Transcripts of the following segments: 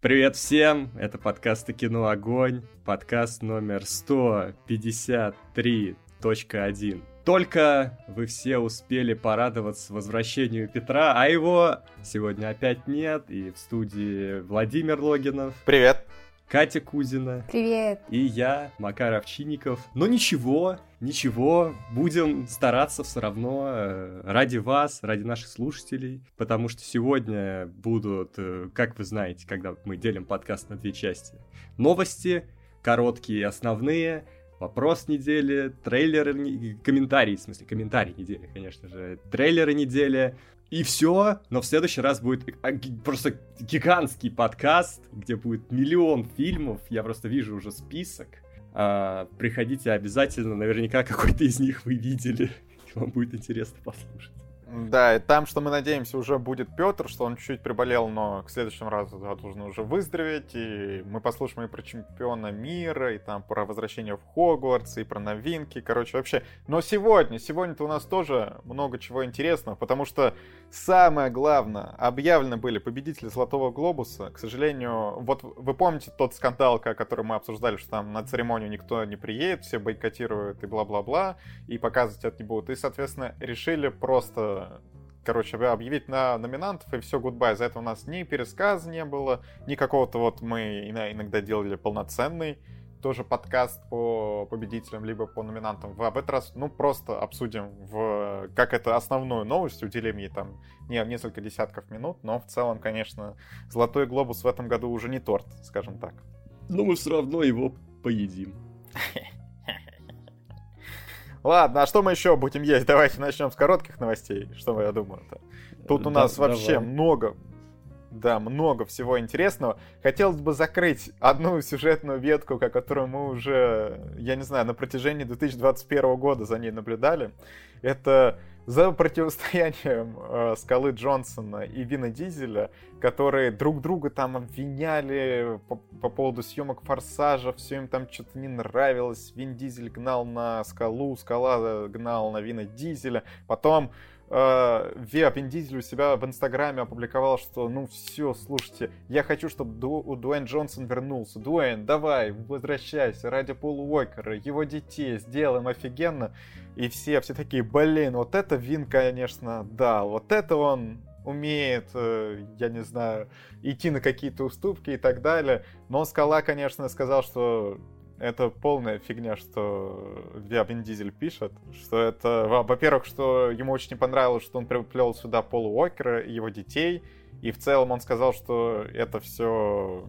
Привет всем, это подкаст «Кино Огонь», подкаст номер 153.1. Только вы все успели порадоваться возвращению Петра, а его сегодня опять нет, и в студии Владимир Логинов. Привет. Катя Кузина. Привет. И я, Макар Овчинников. Но ничего, будем стараться все равно ради вас, ради наших слушателей, потому что сегодня будут, как вы знаете, когда мы делим подкаст на две части, новости, короткие и основные, вопрос недели, комментарий недели, конечно же, трейлеры недели. И все, но в следующий раз будет просто гигантский подкаст, где будет миллион фильмов, я просто вижу уже список. Приходите обязательно, наверняка какой-то из них вы видели, вам будет интересно послушать. Да, и там, что мы надеемся, уже будет Петр, что он чуть-чуть приболел, но к следующему разу должен уже выздороветь, и мы послушаем и про чемпиона мира, и там про возвращение в Хогвартс, и про новинки, короче, вообще. Но сегодня-то у нас тоже много чего интересного, потому что самое главное, объявлены были победители Золотого Глобуса. К сожалению, вот вы помните тот скандал, который мы обсуждали, что там на церемонию никто не приедет, все бойкотируют и бла-бла-бла, и показывать это не будут, и, соответственно, решили просто объявить на номинантов, и все, гудбай. За это у нас ни пересказа не было, ни какого-то вот мы иногда делали полноценный тоже подкаст по победителям, либо по номинантам. А в этот раз, просто обсудим, как это основную новость, уделим ей там несколько десятков минут, но в целом, конечно, Золотой Глобус в этом году уже не торт, скажем так. Но мы все равно его поедим. Ладно, а что мы еще будем есть? Давайте начнем с коротких новостей, что я думаю-то. Тут у нас вообще много всего интересного. Хотелось бы закрыть одну сюжетную ветку, которую мы уже, на протяжении 2021 года за ней наблюдали. Это за противостоянием Скалы Джонсона и Вина Дизеля, которые друг друга там обвиняли по поводу съемок «Форсажа», все им там что-то не нравилось, Вин Дизель гнал на Скалу, Скала гнал на Вина Дизеля, потом Вин Дизель у себя в Инстаграме опубликовал, что все, слушайте, я хочу, чтобы Дуэйн Джонсон вернулся. Дуэйн, давай, возвращайся ради Пола Уокера, его детей, сделаем офигенно. И все такие, блин, вот это Вин, конечно, дал, вот это он умеет, идти на какие-то уступки и так далее. Но Скала, конечно, сказал, что это полная фигня, что Вин Дизель пишет, что это, во-первых, что ему очень не понравилось, что он приплел сюда Пола Уокера и его детей, и в целом он сказал, что это все,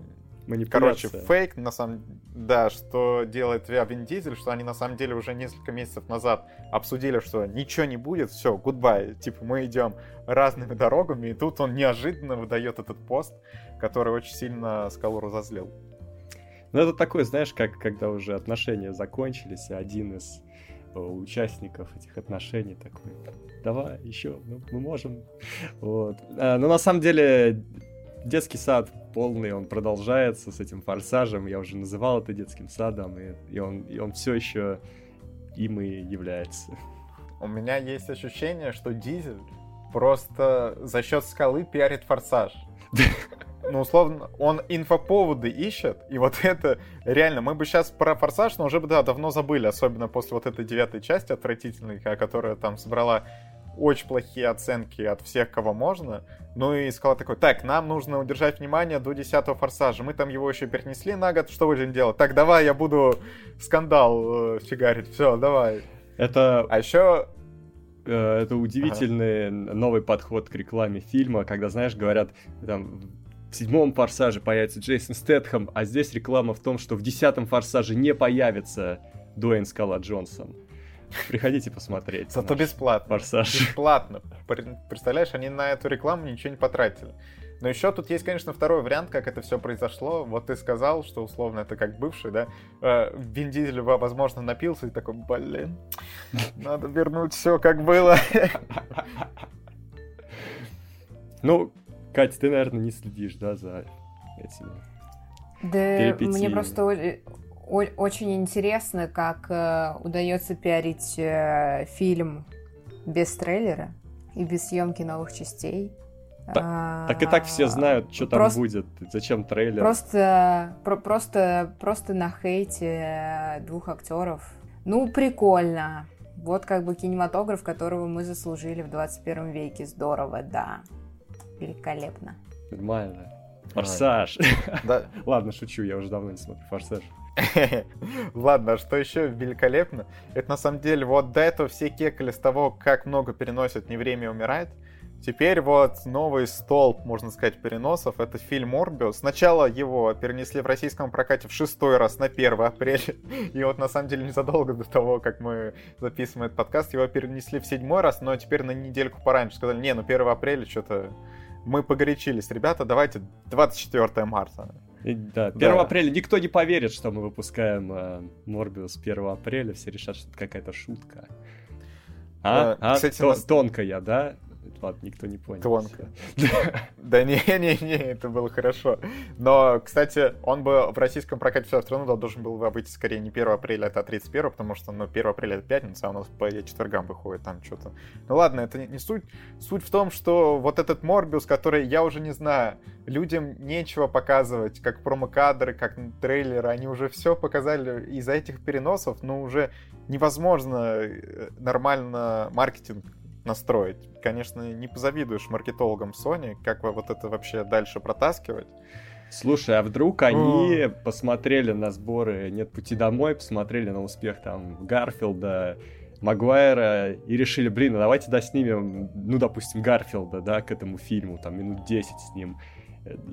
фейк, на самом деле, да, что делает Вин Дизель, что они на самом деле уже несколько месяцев назад обсудили, что ничего не будет, все, гудбай, мы идем разными дорогами, и тут он неожиданно выдает этот пост, который очень сильно Скалу разозлил. Ну, это такое, знаешь, как когда уже отношения закончились, и один из участников этих отношений такой, давай, еще, мы можем. Вот. Но на самом деле детский сад полный, он продолжается с этим «Форсажем», я уже называл это детским садом, и он все еще им и является. У меня есть ощущение, что Дизель просто за счет Скалы пиарит «Форсаж». Условно, он инфоповоды ищет, и вот это реально, мы бы сейчас про «Форсаж», но уже бы, давно забыли, особенно после вот этой 9 части отвратительной, которая там собрала очень плохие оценки от всех, кого можно. Ну и Скала такой, так, нам нужно удержать внимание до 10-го «Форсажа», мы там его еще перенесли на год, что будем делать? Так, давай, я буду скандал фигарить, все, давай. Это... А еще... Это удивительный новый подход к рекламе фильма, когда, знаешь, говорят, там, в 7-м «Форсаже» появится Джейсон Стэтхэм, а здесь реклама в том, что в 10-м «Форсаже» не появится Дуэйн Скала Джонсон. Приходите посмотреть. Зато бесплатно. «Форсаж». Бесплатно. Представляешь, они на эту рекламу ничего не потратили. Но еще тут есть, конечно, второй вариант, как это все произошло. Вот ты сказал, что условно это как бывший, да? Вин Дизель, возможно, напился и такой, блин, надо вернуть все, как было. Ну, Катя, ты, наверное, не следишь, да, за этими перипетиями? Да, мне просто очень интересно, как удается пиарить фильм без трейлера и без съемки новых частей. Так и так все знают, что там будет. Зачем трейлер? Просто на хейте двух актеров. Ну, прикольно. Вот как бы кинематограф, которого мы заслужили в 21 веке. Здорово, да. Великолепно. Нормально. Форсаж. Да. Ладно, шучу, я уже давно не смотрю Форсаж. Ладно, что еще великолепно? Это на самом деле вот до этого все кекали с того, как много переносят «Не время умирает». Теперь вот новый столб, можно сказать, переносов. Это фильм «Морбиус». Сначала его перенесли в российском прокате в 6-й раз на 1 апреля. И вот на самом деле незадолго до того, как мы записываем этот подкаст, его перенесли в 7-й раз, но теперь на недельку пораньше. Сказали, 1 апреля что-то... Мы погорячились, ребята, давайте 24 марта. Да, 1 апреля. Никто не поверит, что мы выпускаем «Морбиус» 1 апреля. Все решат, что это какая-то шутка. Кстати, тонкая, да? Ладно, никто не понял. Тонко. Да не, это было хорошо. Но, кстати, он бы в российском прокате все равно должен был выйти скорее не 1 апреля, а 31, потому что, 1 апреля это пятница, а у нас по четвергам выходит там что-то. Ну ладно, это не суть. Суть в том, что вот этот Морбиус, который, я уже не знаю, людям нечего показывать, как промокадры, как трейлеры, они уже все показали из-за этих переносов, но уже невозможно нормально маркетинг настроить. Конечно, не позавидуешь маркетологам Sony, как вот это вообще дальше протаскивать. Слушай, а вдруг они посмотрели на сборы «Нет пути домой», посмотрели на успех там Гарфилда, Магуайра и решили, давайте доснимем, допустим, Гарфилда, да, к этому фильму, там, минут 10 с ним,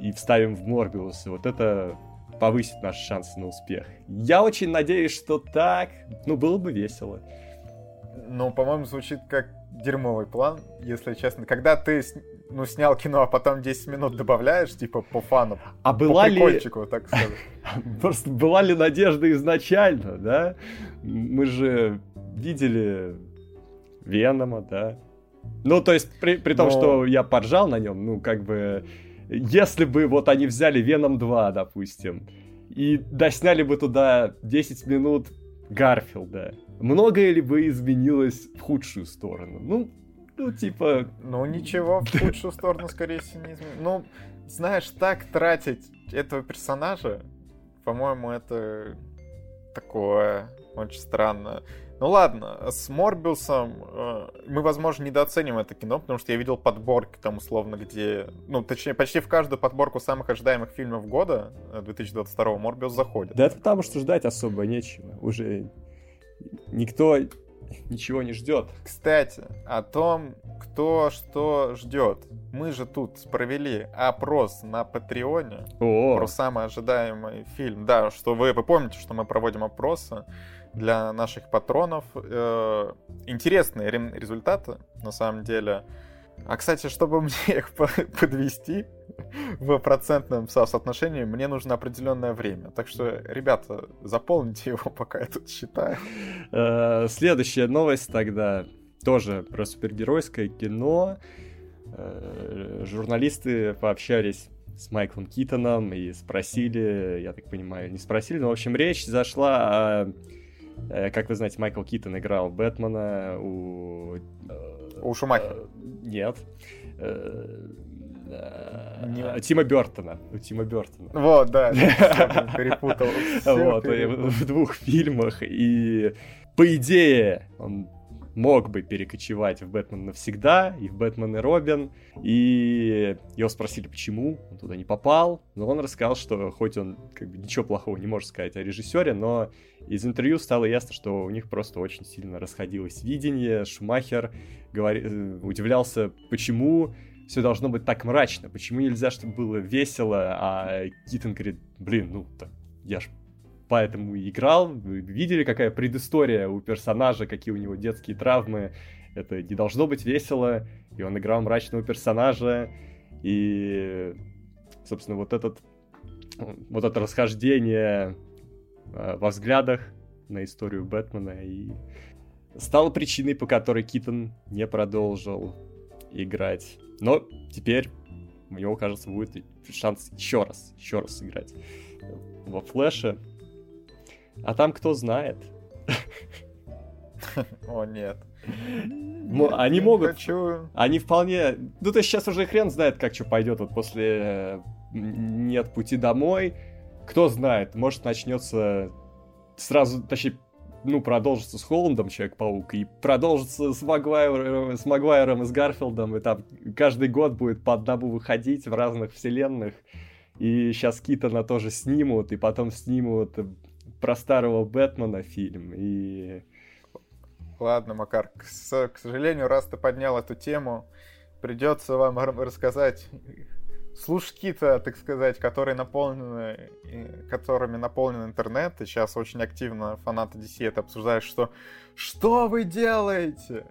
и вставим в «Морбиус». И вот это повысит наши шансы на успех. Я очень надеюсь, что так. Было бы весело. По-моему, звучит как дерьмовый план, если честно. Когда ты, снял кино, а потом 10 минут добавляешь, по фану, по прикольчику, так сказать. Просто была ли надежда изначально, да? Мы же видели Венома, да? То есть, при том, что я поржал на нем, если бы они взяли Веном 2, допустим, и досняли бы туда 10 минут Гарфилда, многое ли бы изменилось в худшую сторону? Ничего в худшую сторону, скорее всего, не изменилось. Знаешь, так тратить этого персонажа, по-моему, это такое очень странно. Ладно, с Морбиусом мы, возможно, недооценим это кино, потому что я видел подборки там условно, где... Точнее, почти в каждую подборку самых ожидаемых фильмов года 2022 Морбиус заходит. Да это потому, что ждать особо нечего. Уже никто ничего не ждет. Кстати, о том, кто что ждет. Мы же тут провели опрос на Патреоне про самый ожидаемый фильм. Да, что вы помните, что мы проводим опросы для наших патронов. Интересные результаты, на самом деле. А, кстати, чтобы мне их подвести в процентном соотношении, мне нужно определенное время. Так что, ребята, заполните его, пока я тут считаю. Следующая новость тогда тоже про супергеройское кино. Журналисты пообщались с Майклом Китоном и спросили, я так понимаю, не спросили, но, в общем, речь зашла о... Как вы знаете, Майкл Китон играл Бэтмена у Шумахера. Нет. Тима Бёртона. У Тима Бёртона. Вот, да. Перепутал. Вот, в двух фильмах. И, по идее, он мог бы перекочевать в «Бэтмен навсегда» и в «Бэтмен и Робин». И его спросили, почему он туда не попал. Но он рассказал, что хоть он ничего плохого не может сказать о режиссере, но из интервью стало ясно, что у них просто очень сильно расходилось видение. Шумахер удивлялся, почему все должно быть так мрачно, почему нельзя, чтобы было весело. А Китон говорит, я ж поэтому и играл. Вы видели, какая предыстория у персонажа, какие у него детские травмы. Это не должно быть весело. И он играл мрачного персонажа. И, собственно, вот это расхождение во взглядах на историю Бэтмена и стало причиной, по которой Китон не продолжил играть. Но теперь у него, кажется, будет шанс еще раз играть во Флэше. А там кто знает. О, нет. Они могут. Хочу. Они вполне. Ну, то есть сейчас уже хрен знает, как что пойдет. Вот после «Нет пути домой». Кто знает, может, начнется сразу, точнее, ну, продолжится с Холландом Человек-паук, и продолжится с Магуайром и с Гарфилдом, и там каждый год будет по одному выходить в разных вселенных. И сейчас Китона тоже снимут, и потом снимут про старого Бэтмена фильм, и... Ладно, Макар, к сожалению, раз ты поднял эту тему, придется вам рассказать... Слушки-то, так сказать, которыми наполнен интернет, и сейчас очень активно фанаты DC это обсуждают, что вы делаете?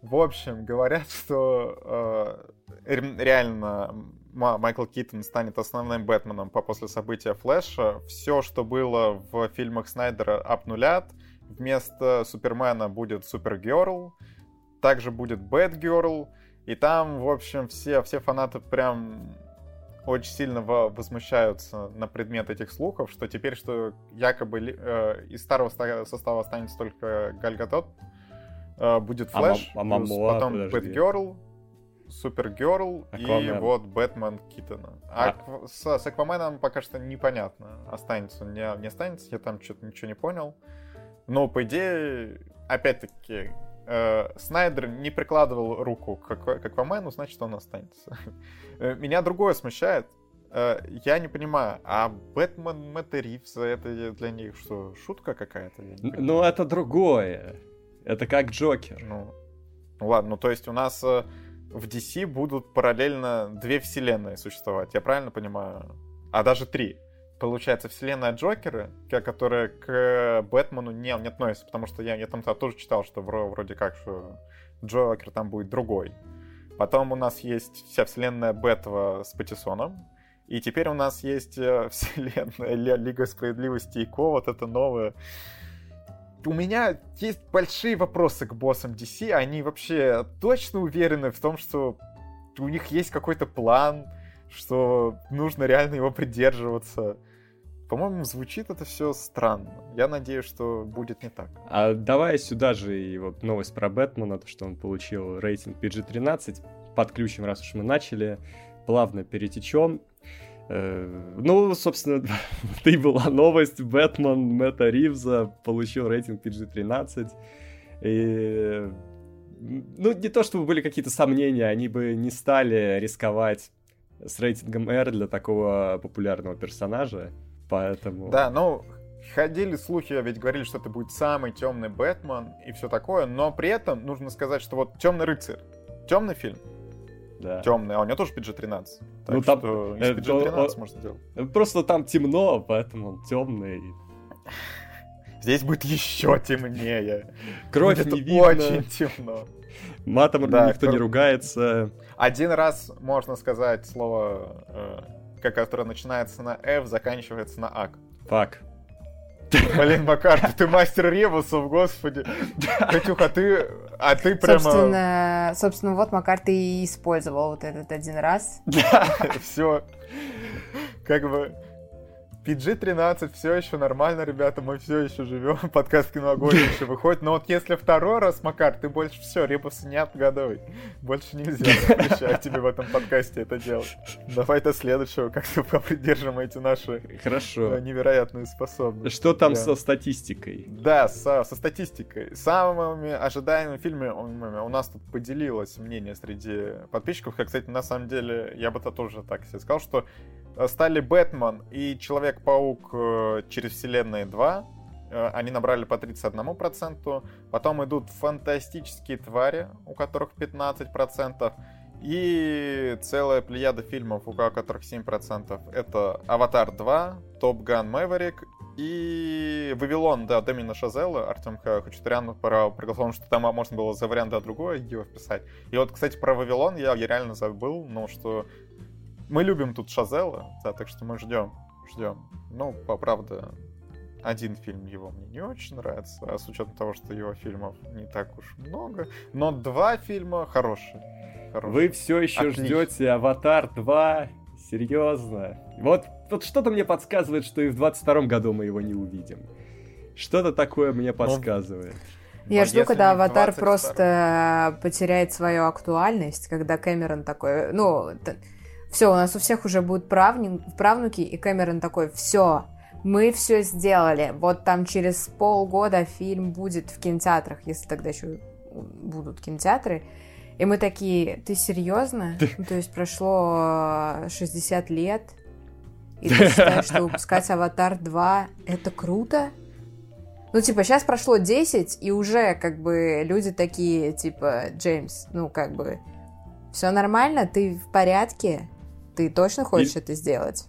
В общем, говорят, что реально Майкл Китон станет основным Бэтменом после события Флэша. Все, что было в фильмах Снайдера, обнулят. Вместо Супермена будет Супергёрл, также будет Бэтгёрл, и там, в общем, все фанаты прям... очень сильно возмущаются на предмет этих слухов, что теперь, что якобы из старого состава останется только Галь Гадот, будет Флэш, потом Бэтгёрл, Супергёрл и вот Бэтмен Китона. С Акваменом пока что непонятно, останется он, не останется, я там что-то ничего не понял. Но, по идее, опять-таки, Снайдер не прикладывал руку к Аквамену, значит, он останется. Меня другое смущает. Я не понимаю, а Бэтмен Мэтт Ривза, это для них что, шутка какая-то? Ну, это другое. Это как Джокер. Ну ладно, то есть у нас в DC будут параллельно две вселенные существовать, я правильно понимаю? А даже три. Получается, вселенная Джокера, которая к Бэтмену не относится, потому что я там тоже читал, что вроде как что Джокер там будет другой. Потом у нас есть вся вселенная Бэтва с Паттисоном, и теперь у нас есть вселенная Лига Справедливости и Ко, вот это новое. У меня есть большие вопросы к боссам DC, они вообще точно уверены в том, что у них есть какой-то план, что нужно реально его придерживаться. По-моему, звучит это все странно. Я надеюсь, что будет не так. А давай сюда же и вот новость про Бэтмена, то, что он получил рейтинг PG-13, подключим, раз уж мы начали, плавно перетечем. Ну, собственно, это и была новость. Бэтмен Мэтта Ривза получил рейтинг PG-13. И... Ну, не то чтобы были какие-то сомнения, они бы не стали рисковать с рейтингом R для такого популярного персонажа. Поэтому... Да, ну, ходили слухи, ведь говорили, что это будет самый темный Бэтмен и все такое, но при этом нужно сказать, что вот «Темный рыцарь», темный фильм, да. Темный, а у него тоже PG-13, так ну, там, что из PG-13 можно делать. Просто там темно, поэтому он темный. Здесь будет еще темнее. Кровь не видно. Очень темно. Матом никто не ругается. Один раз можно сказать слово... которая начинается на F, заканчивается на АК. Фак. Блин, Макар, ты мастер ребусов, господи. Катюха, а ты прямо... Собственно, вот, Макар, ты и использовал вот этот один раз. Да, все. Как бы... PG-13 все еще нормально, ребята, мы все еще живем, подкаст «Кино Огонь» еще выходит, но вот если второй раз, Макар, ты больше все, ребусы не отгадывай, больше нельзя, запрещаю тебе в этом подкасте это делать. Давай до следующего как-то попридержим эти наши невероятные способности. Что там со статистикой? Да, со статистикой. Самыми ожидаемыми фильмами у нас тут поделилось мнение среди подписчиков, как, кстати, на самом деле, я бы это тоже так себе сказал, что стали Бэтмен и Человек-паук через вселенные 2. Они набрали по 31%. Потом идут фантастические твари, у которых 15%. И целая плеяда фильмов, у которых 7%. Это Аватар 2, Топ Ган Мэверик и Вавилон, да, Дэмиена Шазелла. Артем Хачатурян проголосовал, что там можно было за вариант, да, другое его вписать. И вот, кстати, про Вавилон я реально забыл, но что... Мы любим тут Шазела, да, так что мы ждем. Ну, правда, один фильм его мне не очень нравится, а с учетом того, что его фильмов не так уж много, но два фильма хорошие. Вы все еще ждете «Аватар 2»? Серьезно? Вот что-то мне подсказывает, что и в 22-м году мы его не увидим. Что-то такое мне подсказывает. Я жду, когда «Аватар» просто потеряет свою актуальность, когда Кэмерон такой, ну, все, у нас у всех уже будут правнуки, и Кэмерон такой, все, мы все сделали. Вот там через полгода фильм будет в кинотеатрах, если тогда еще будут кинотеатры. И мы такие, ты серьезно? То есть прошло 60 лет, и ты считаешь, что выпускать «Аватар 2» это круто? Ну, типа, сейчас прошло 10, и уже, как бы, люди такие, типа, Джеймс, ну, как бы, все нормально, ты в порядке, ты точно хочешь это сделать?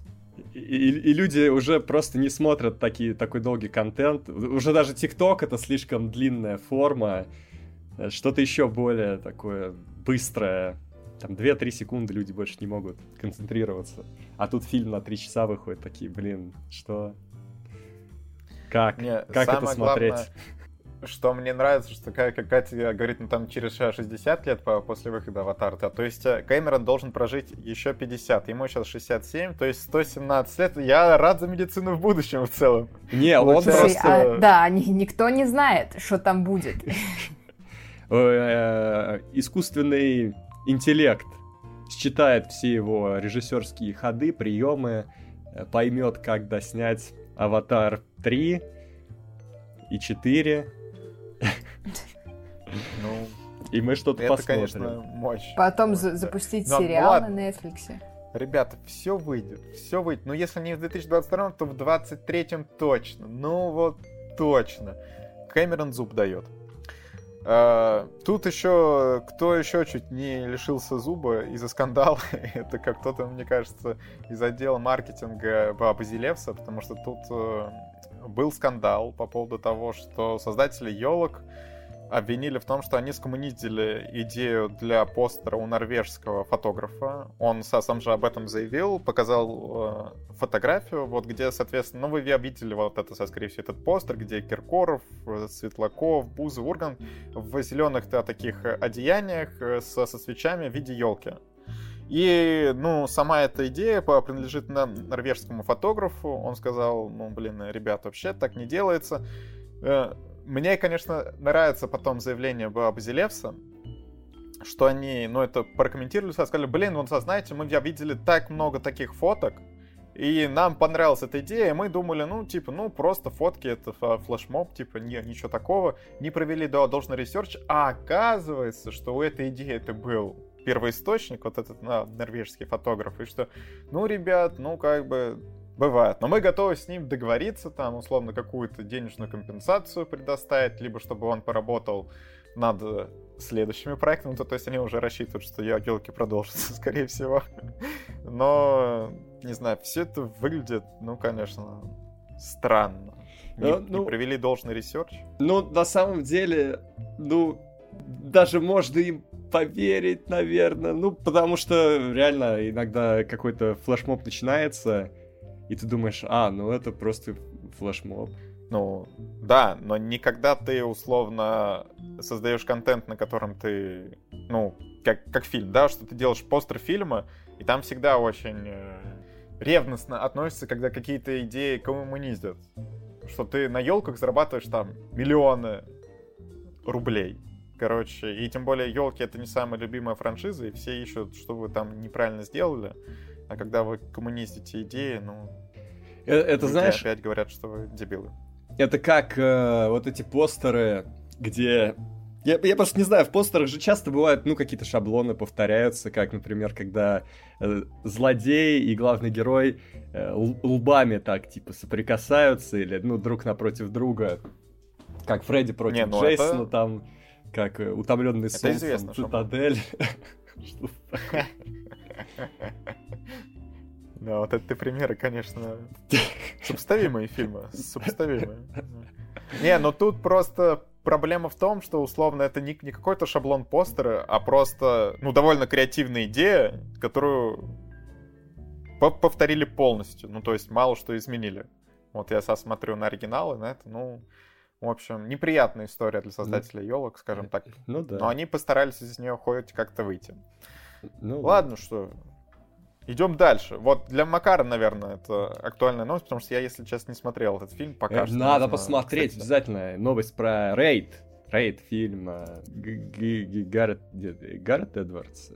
И люди уже просто не смотрят такой долгий контент. Уже даже ТикТок — это слишком длинная форма. Что-то еще более такое быстрое. Там 2-3 секунды люди больше не могут концентрироваться. А тут фильм на 3 часа выходит, такие, блин, что... Как это смотреть? Главное, что мне нравится, что Катя говорит, ну там через 60 лет после выхода «Аватара». То есть Кэмерон должен прожить еще 50, ему сейчас 67, то есть 117 лет. Я рад за медицину в будущем в целом. Не, он просто... Да, никто не знает, что там будет. Искусственный интеллект считает все его режиссерские ходы, приемы, поймет, как доснять «Аватар 3» и 4. Ну, и мы что-то посмотрим. Это, конечно, мощь. Потом запустить сериал на Netflix. Ребята, все выйдет, все выйдет. Ну, если не в 2022, то в 2023 точно. Ну, вот точно. Кэмерон зуб дает. Тут еще, кто еще чуть не лишился зуба из-за скандала, это как кто-то, мне кажется, из отдела маркетинга Базилевса, потому что тут был скандал по поводу того, что создатели «Елок» обвинили в том, что они скоммунизили идею для постера у норвежского фотографа. Он сам же об этом заявил, показал фотографию, вот где, соответственно, ну вы видели вот это, скорее всего, этот постер, где Киркоров, Светлаков, Бузов, Ургант в зеленых таких одеяниях со свечами в виде елки. И, ну, сама эта идея принадлежит норвежскому фотографу. Он сказал, ну, блин, ребят, вообще так не делается. Мне, конечно, нравится потом заявление Базилевса, что они, ну, это прокомментировали, сказали, блин, вот, знаете, мы видели так много таких фоток, и нам понравилась эта идея, и мы думали, ну, типа, ну, просто фотки, это флешмоб, типа, ничего такого, не провели должный ресерч, а оказывается, что у этой идеи это был первоисточник, вот этот норвежский фотограф, и что, ну, ребят, ну, как бы... Бывает. Но мы готовы с ним договориться, там, условно, какую-то денежную компенсацию предоставить, либо чтобы он поработал над следующими проектами. То есть они уже рассчитывают, что елки продолжатся, скорее всего. Но, не знаю, все это выглядит, ну, конечно, странно. Не провели должный ресерч. Ну, на самом деле, ну, даже можно им поверить, наверное. Ну, потому что реально иногда какой-то флешмоб начинается... И ты думаешь, ну это просто флешмоб. Ну, да, но никогда ты, условно, создаешь контент, на котором ты, ну, как фильм, да, что ты делаешь постер фильма, и там всегда очень ревностно относятся, когда какие-то идеи коммунизят. Что ты на елках зарабатываешь там миллионы рублей. Короче, и тем более елки — это не самая любимая франшиза, и все ищут, что вы там неправильно сделали. А когда вы коммунизите идеи, ну... Это, знаешь... Опять говорят, что вы дебилы. Это как вот эти постеры, где... Я просто не знаю, в постерах же часто бывают, ну, какие-то шаблоны повторяются, как, например, когда злодей и главный герой лбами так, типа, соприкасаются или, ну, друг напротив друга, как Фредди против Джейсона, это... там, как утомленный солнцем Цитадель. Что такое? Ну, вот это примеры, конечно, сопоставимые фильмы, сопоставимые. Не, ну тут просто проблема в том, что, условно, это не какой-то шаблон постера, а просто, ну, довольно креативная идея, которую повторили полностью, ну, то есть мало что изменили. Вот я сейчас смотрю на оригиналы, на это, ну... В общем, неприятная история для создателей елок, скажем так. Ну да. Но они постарались из нее хоть как-то выйти. Ну, ладно, что... Идем дальше. Вот для Макара, наверное, это актуальная новость, потому что я, если честно, не смотрел этот фильм пока что. Надо посмотреть обязательно новость про рейд. Рейд фильм Гаррет Эдвардс,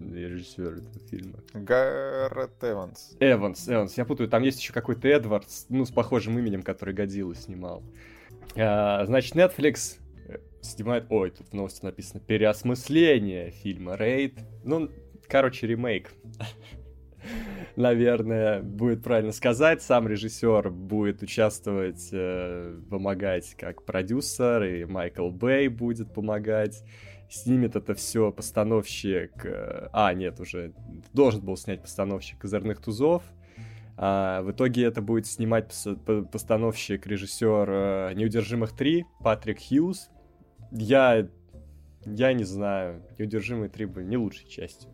режиссер этого фильма. Гаррет Эванс. Эванс, я путаю. Там есть еще какой-то Эдвардс, ну, с похожим именем, который Годзиллу снимал. Значит, Netflix снимает... Ой, тут в новости написано переосмысление фильма Рейд. Ну, короче, ремейк. Наверное, будет правильно сказать. Сам режиссер будет участвовать, помогать как продюсер, и Майкл Бэй будет помогать. Снимет это все постановщик... Должен был снять постановщик «Козырных тузов». В итоге это будет снимать постановщик-режиссер «Неудержимых 3» Патрик Хьюз. Я не знаю. «Неудержимые 3» были не лучшей частью.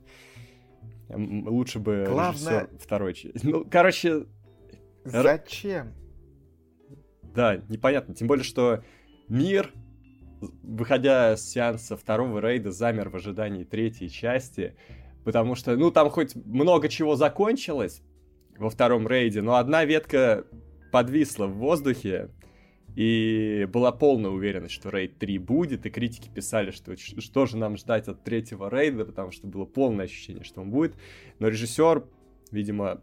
Лучше бы главное... режиссер второй части. Ну, короче... Зачем? Да, непонятно. Тем более, что мир... выходя с сеанса второго рейда, замер в ожидании третьей части, потому что, ну, там хоть много чего закончилось во втором рейде, но одна ветка подвисла в воздухе, и была полная уверенность, что рейд 3 будет, и критики писали, что же нам ждать от третьего рейда, потому что было полное ощущение, что он будет, но режиссер, видимо,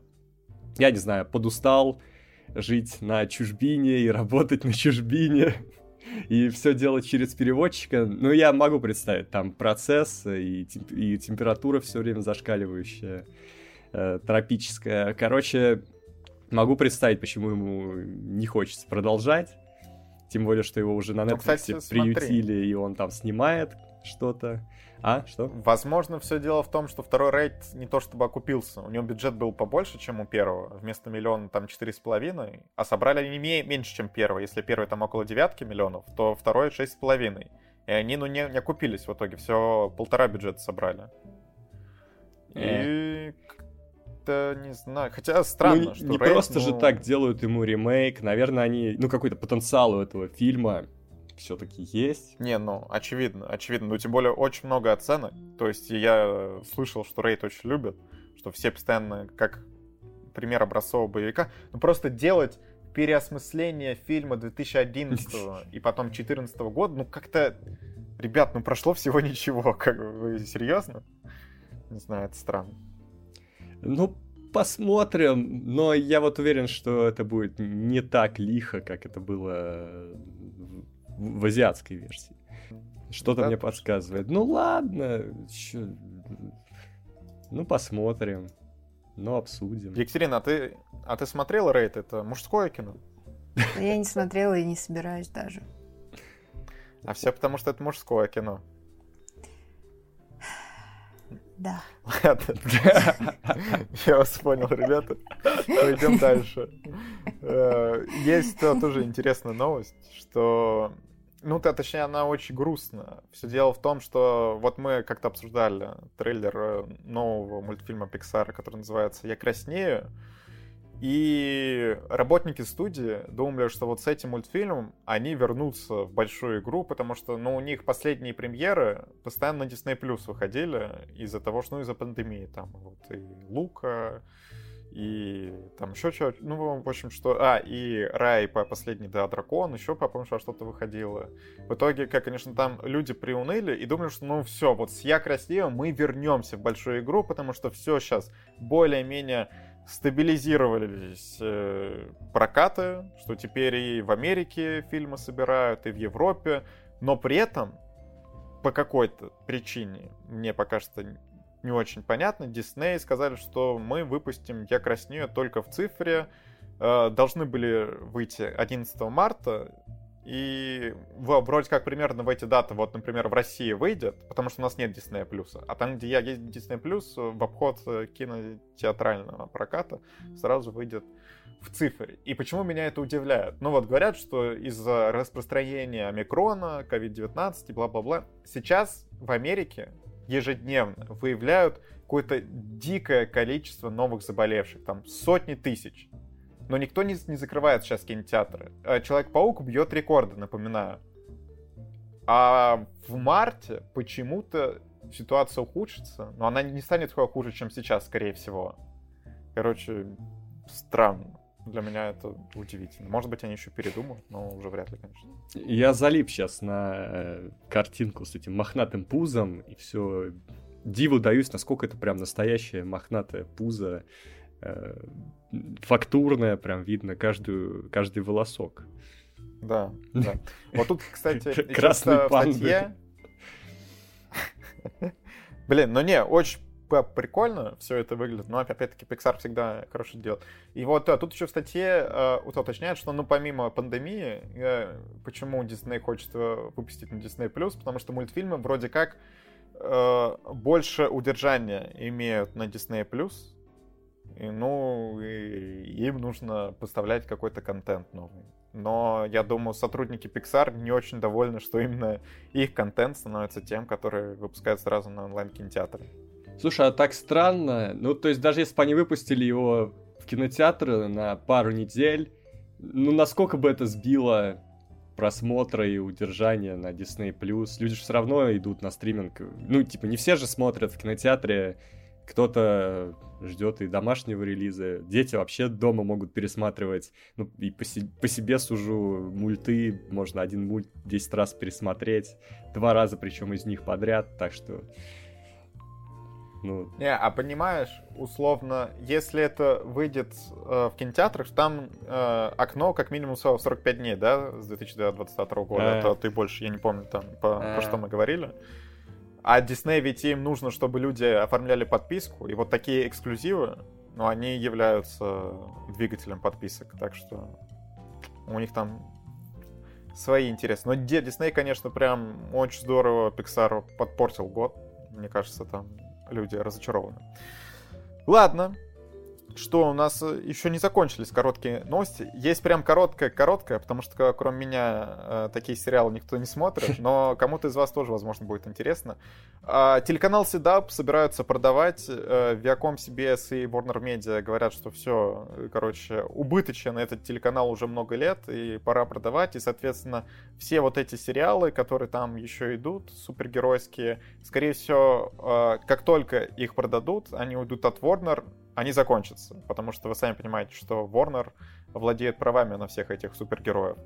я не знаю, подустал жить на чужбине и работать на чужбине, и все делать через переводчика. Ну, я могу представить, там процесс и температура все время зашкаливающая, тропическая. Короче, могу представить, почему ему не хочется продолжать. Тем более, что его уже на Netflix приютили, и он там снимает что-то. Что? Возможно, все дело в том, что второй рейд не то чтобы окупился. У него бюджет был побольше, чем у первого. Вместо миллиона там 4,5. А собрали они меньше, чем первый. Если первый там около 9 миллионов, то второй 6,5. И они, ну, не окупились в итоге. Все 1,5 бюджета собрали. И... как-то не знаю. Хотя странно, что не рейд... же так делают ему ремейк. Наверное, они... Ну, какой-то потенциал у этого фильма... все-таки есть. Не, ну, очевидно. Ну, тем более, очень много оценок. То есть я слышал, что рейд очень любят, что все постоянно, как пример образцового боевика, ну, просто делать переосмысление фильма 2011 и потом 2014 года, ну, как-то, ребят, ну, прошло всего ничего, как вы серьезно? Не знаю, это странно. Ну, посмотрим, но я вот уверен, что это будет не так лихо, как это было в азиатской версии. Что-то мне подсказывает. Ну ладно, ну посмотрим, ну обсудим. Екатерина, а ты смотрела «Рейд»? Это мужское кино? Я не смотрела и не собираюсь даже. А все потому, что это мужское кино. Да. Ладно. Я вас понял, ребята. Пойдем дальше. Есть тоже интересная новость, что... Ну, точнее, она очень грустна. Все дело в том, что... Вот мы как-то обсуждали трейлер нового мультфильма Pixar, который называется «Я краснею». И работники студии думали, что вот с этим мультфильмом они вернутся в большую игру, потому что, ну, у них последние премьеры постоянно на Disney Plus выходили из-за того, что, ну, из-за пандемии. Там вот и Лука, и там еще что-то. Ну, в общем, что... и Рай, последний, да, Дракон, еще, по-моему, что-то выходило. В итоге, конечно, там люди приуныли и думали, что, ну, все, вот с «Я краснею» мы вернемся в большую игру, потому что все сейчас более-менее... стабилизировались прокаты, что теперь и в Америке фильмы собирают, и в Европе, но при этом по какой-то причине, мне пока что не очень понятно, Дисней сказали, что мы выпустим «Я краснею» только в цифре, должны были выйти 11 марта, и вроде как примерно в эти даты, вот, например, в России выйдет, потому что у нас нет Disney+. А там, где есть Disney+, в обход кинотеатрального проката сразу выйдет в цифре. И почему меня это удивляет? Ну вот говорят, что из-за распространения омикрона, COVID-19 и бла-бла-бла, сейчас в Америке ежедневно выявляют какое-то дикое количество новых заболевших, там сотни тысяч. Но никто не закрывает сейчас кинотеатры. «Человек-паук» бьет рекорды, напоминаю. А в марте почему-то ситуация ухудшится. Но она не станет хуже, чем сейчас, скорее всего. Короче, странно. Для меня это удивительно. Может быть, они еще передумают, но уже вряд ли, конечно. Я залип сейчас на картинку с этим мохнатым пузом, и все. Диву даюсь, насколько это прям настоящее мохнатое пузо. Фактурное, прям видно каждый волосок. Да, да. Вот тут, кстати, красный панды. Блин, ну не, очень прикольно все это выглядит, но опять-таки Pixar всегда хорошо делает. И вот тут еще в статье уточняют, что, ну, помимо пандемии, почему Disney хочет выпустить на Disney+, потому что мультфильмы вроде как больше удержания имеют на Disney+, и, ну, им нужно поставлять какой-то контент новый. Но, я думаю, сотрудники Pixar не очень довольны, что именно их контент становится тем, который выпускают сразу на онлайн-кинотеатры. Слушай, а так странно. Ну, то есть, даже если бы они выпустили его в кинотеатры на пару недель, ну, насколько бы это сбило просмотра и удержания на Disney+. Люди же все равно идут на стриминг. Ну, типа, не все же смотрят в кинотеатре. Кто-то ждет и домашнего релиза. Дети вообще дома могут пересматривать. Ну, и по себе сужу, мульты. Можно один мульт 10 раз пересмотреть. 2 раза, причем из них подряд. Так что... Ну... Не, а понимаешь, условно, если это выйдет в кинотеатрах, там окно как минимум 45 дней, да, с 2022 года, то ты больше, я не помню там, про что мы говорили. А Disney ведь им нужно, чтобы люди оформляли подписку, и вот такие эксклюзивы, ну, они являются двигателем подписок, так что у них там свои интересы. Но Disney, конечно, прям очень здорово Pixar подпортил год, мне кажется, там... Люди разочарованы. Ладно. Что у нас еще не закончились короткие новости. Есть прям короткая, потому что кроме меня такие сериалы никто не смотрит, но кому-то из вас тоже, возможно, будет интересно. Телеканал Седап собираются продавать. Viacom, CBS и Warner Media говорят, что все, короче, убыточен этот телеканал уже много лет, и пора продавать. И, соответственно, все вот эти сериалы, которые там еще идут, супергеройские, скорее всего, как только их продадут, они уйдут от Warner, они закончатся, потому что вы сами понимаете, что Warner владеет правами на всех этих супергероев.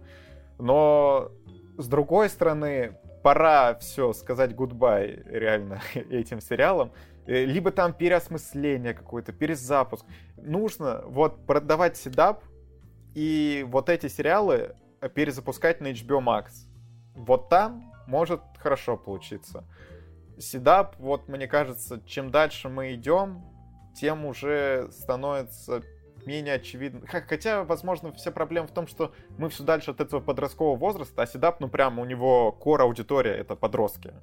Но, с другой стороны, пора все сказать гудбай реально этим сериалам. Либо там переосмысление какое-то, перезапуск. Нужно вот продавать седап и вот эти сериалы перезапускать на HBO Max. Вот там может хорошо получиться. Седап, вот мне кажется, чем дальше мы идем, тем уже становится менее очевидно. Хотя, возможно, вся проблема в том, что мы все дальше от этого подросткового возраста, а Седап, ну, прям у него кора аудитория — это подростки.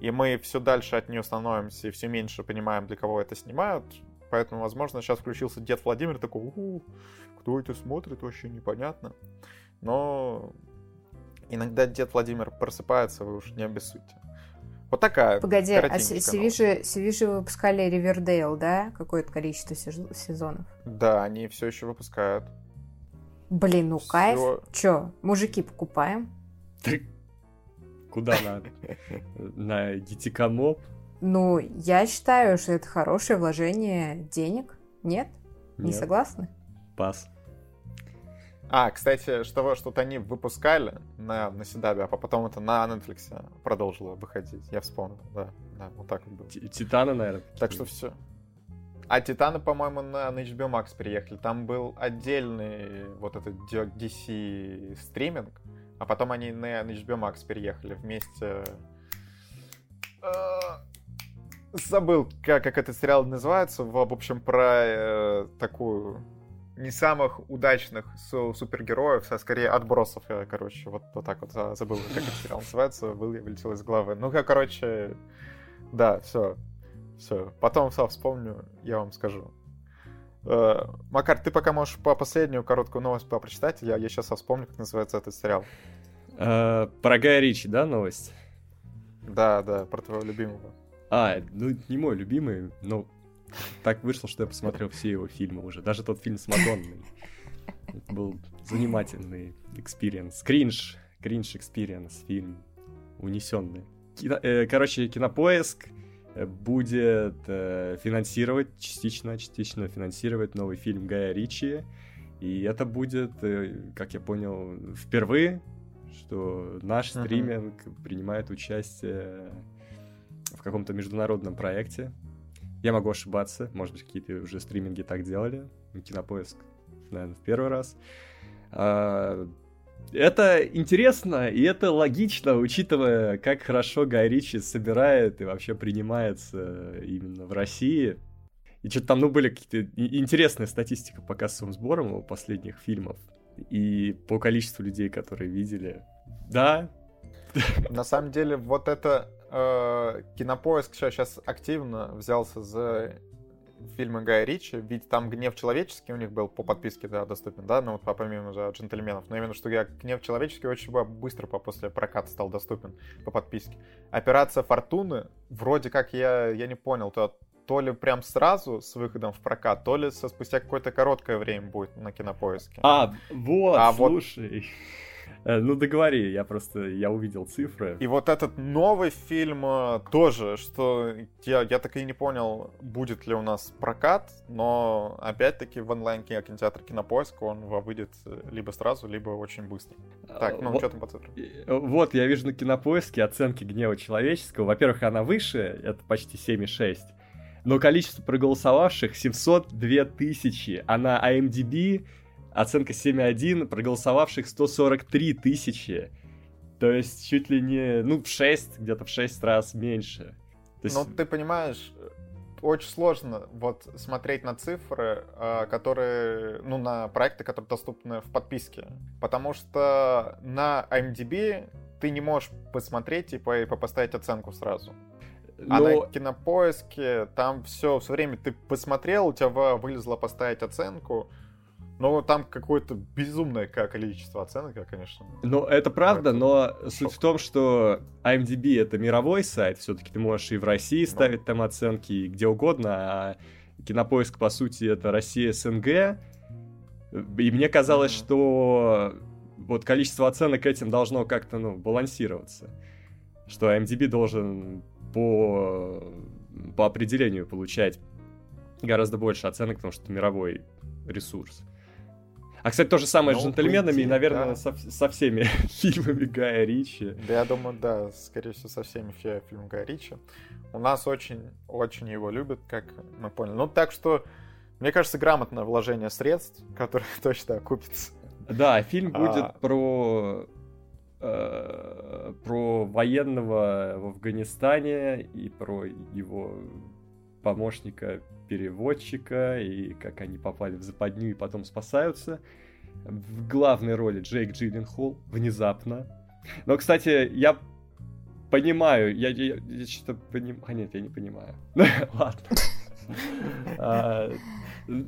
И мы все дальше от нее становимся и все меньше понимаем, для кого это снимают. Поэтому, возможно, сейчас включился дед Владимир такой: «У-у, кто это смотрит, вообще непонятно». Но иногда дед Владимир просыпается, вы уж не обессудьте. Вот такая. Погоди, а CW же выпускали Ривердейл, да? Какое-то количество сезонов. Да, они все еще выпускают. Блин, ну все... кайф. Че, мужики, покупаем? Ты куда надо? На Гитикомоб? Ну, я считаю, что это хорошее вложение денег. Нет? Не согласны? Пас. А, кстати, что-то они выпускали на Седабе, а потом это на Netflix продолжило выходить. Я вспомнил, да, вот так вот было. Титаны, наверное. Так что все. А Титаны, по-моему, на HBO Max приехали. Там был отдельный вот этот DC стриминг, а потом они на HBO Max переехали вместе... Забыл, как этот сериал называется. В общем, про такую... не самых удачных супергероев, а скорее отбросов. Я, короче, вот так вот забыл, как этот сериал называется, вылетел из головы. Ну-ка, короче, да, все. Потом все вспомню, я вам скажу. Макар, ты пока можешь по последнюю короткую новость прочитать, я сейчас вспомню, как называется этот сериал. Про Гая Ричи, да, новость? Да, про твоего любимого. Ну не мой любимый, но... Так вышло, что я посмотрел все его фильмы уже. Даже тот фильм с Мадонной. Это был занимательный экспириенс. Кринж экспириенс фильм. Унесенный. Короче, Кинопоиск будет финансировать, частично финансировать новый фильм Гая Ричи. И это будет, как я понял, впервые, что наш стриминг принимает участие в каком-то международном проекте. Я могу ошибаться, может быть, какие-то уже стриминги так делали. Кинопоиск, наверное, в первый раз. Это интересно, и это логично, учитывая, как хорошо Гай Ричи собирает и вообще принимается именно в России. И что-то там, были какие-то интересные статистики по кассовым сборам его последних фильмов и по количеству людей, которые видели. Да. На самом деле, вот это Кинопоиск сейчас активно взялся за фильмы Гая Ричи, ведь там «Гнев человеческий» у них был по подписке, да, доступен, да, ну, вот помимо уже «Джентльменов», но именно, что я «Гнев человеческий» очень быстро после проката стал доступен по подписке. «Операция Фортуны», вроде как, я не понял, то ли прям сразу с выходом в прокат, то ли спустя какое-то короткое время будет на Кинопоиске. Слушай... Ну, договори, я увидел цифры. И вот этот новый фильм тоже, что я так и не понял, будет ли у нас прокат, но опять-таки в онлайн-кинотеатре Кинопоиск он выйдет либо сразу, либо очень быстро. Так, ну, вот, что там по цифрам? Вот, я вижу на Кинопоиске оценки «Гнева человеческого». Во-первых, она выше, это почти 7,6, но количество проголосовавших 702 тысячи, а на IMDb... Оценка 7,1, проголосовавших 143 тысячи. То есть чуть ли не, в 6, где-то в 6 раз меньше. То есть... ты понимаешь, очень сложно смотреть на цифры, которые, на проекты, которые доступны в подписке. Потому что на IMDb ты не можешь посмотреть и поставить оценку сразу. А на Кинопоиске там все время ты посмотрел, у тебя вылезло поставить оценку. Но там какое-то безумное количество оценок, конечно. Это правда, но суть в том, что IMDb — это мировой сайт, все-таки ты можешь и в России ставить там оценки, и где угодно, а Кинопоиск, по сути, это Россия, СНГ, и мне казалось, что количество оценок этим должно как-то, балансироваться, что IMDb должен по определению получать гораздо больше оценок, потому что это мировой ресурс. А, кстати, то же самое с «Джентльменами» и, наверное, да. со всеми фильмами Гая Ричи. Да, я думаю, да, скорее всего, со всеми фильмами Гая Ричи. У нас очень-очень его любят, как мы поняли. Так что, мне кажется, грамотное вложение средств, которое точно окупится. Да, фильм будет про военного в Афганистане и про его помощника-переводчика, и как они попали в западню и потом спасаются. В главной роли Джейк Джилленхол внезапно. Но, кстати, я понимаю, я что-то понимаю... Нет, я не понимаю. Ладно.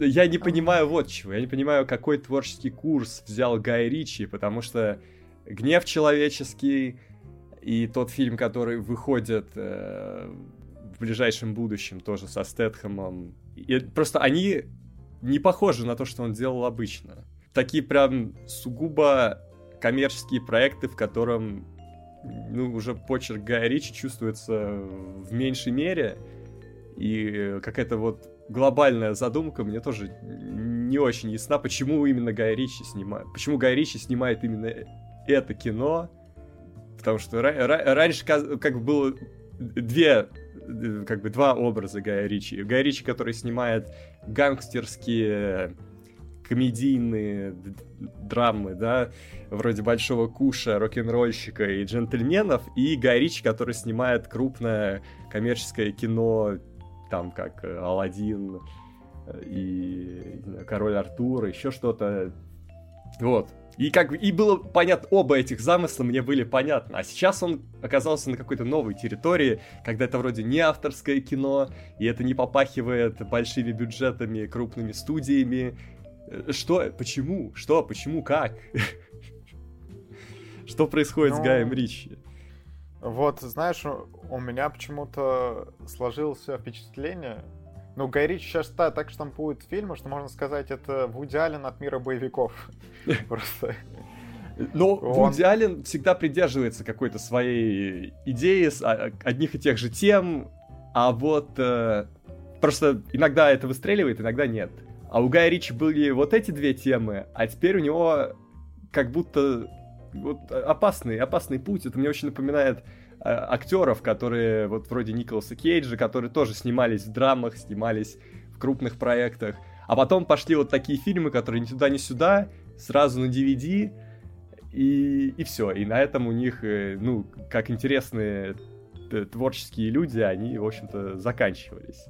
Я не понимаю вот чего. Я не понимаю, какой творческий курс взял Гай Ричи, потому что «Гнев человеческий» и тот фильм, который выходит... в ближайшем будущем тоже со Стэтхэмом. И просто они не похожи на то, что он делал обычно. Такие прям сугубо коммерческие проекты, в котором уже почерк Гая Ричи чувствуется в меньшей мере. И какая-то глобальная задумка мне тоже не очень ясна, почему именно Гай Ричи снимает. Почему Гай Ричи снимает именно это кино? Потому что раньше было два образа Гая Ричи. Гай Ричи, который снимает гангстерские комедийные драмы, да, вроде «Большого куша», «Рок-н-ролльщика» и «Джентльменов», и Гай Ричи, который снимает крупное коммерческое кино, там, как «Аладдин» и «Король Артур», еще что-то. И было понятно, оба этих замысла мне были понятны. А сейчас он оказался на какой-то новой территории, когда это вроде не авторское кино, и это не попахивает большими бюджетами, крупными студиями. Почему, как? Что происходит с Гаем Ричи? Знаешь, у меня почему-то сложилось впечатление... Гай Ричи сейчас так штампует фильмы, что, можно сказать, это Вуди Аллен от мира боевиков. Просто. Вуди Аллен всегда придерживается какой-то своей идеи, одних и тех же тем, а просто иногда это выстреливает, иногда нет. А у Гая Ричи были вот эти две темы, а теперь у него как будто вот опасный путь. Это мне очень напоминает актеров, которые вот вроде Николаса Кейджа, которые тоже снимались в драмах, снимались в крупных проектах, а потом пошли вот такие фильмы, которые ни туда, ни сюда, сразу на DVD, и все. И на этом у них, ну, как интересные творческие люди, они, в общем-то, заканчивались.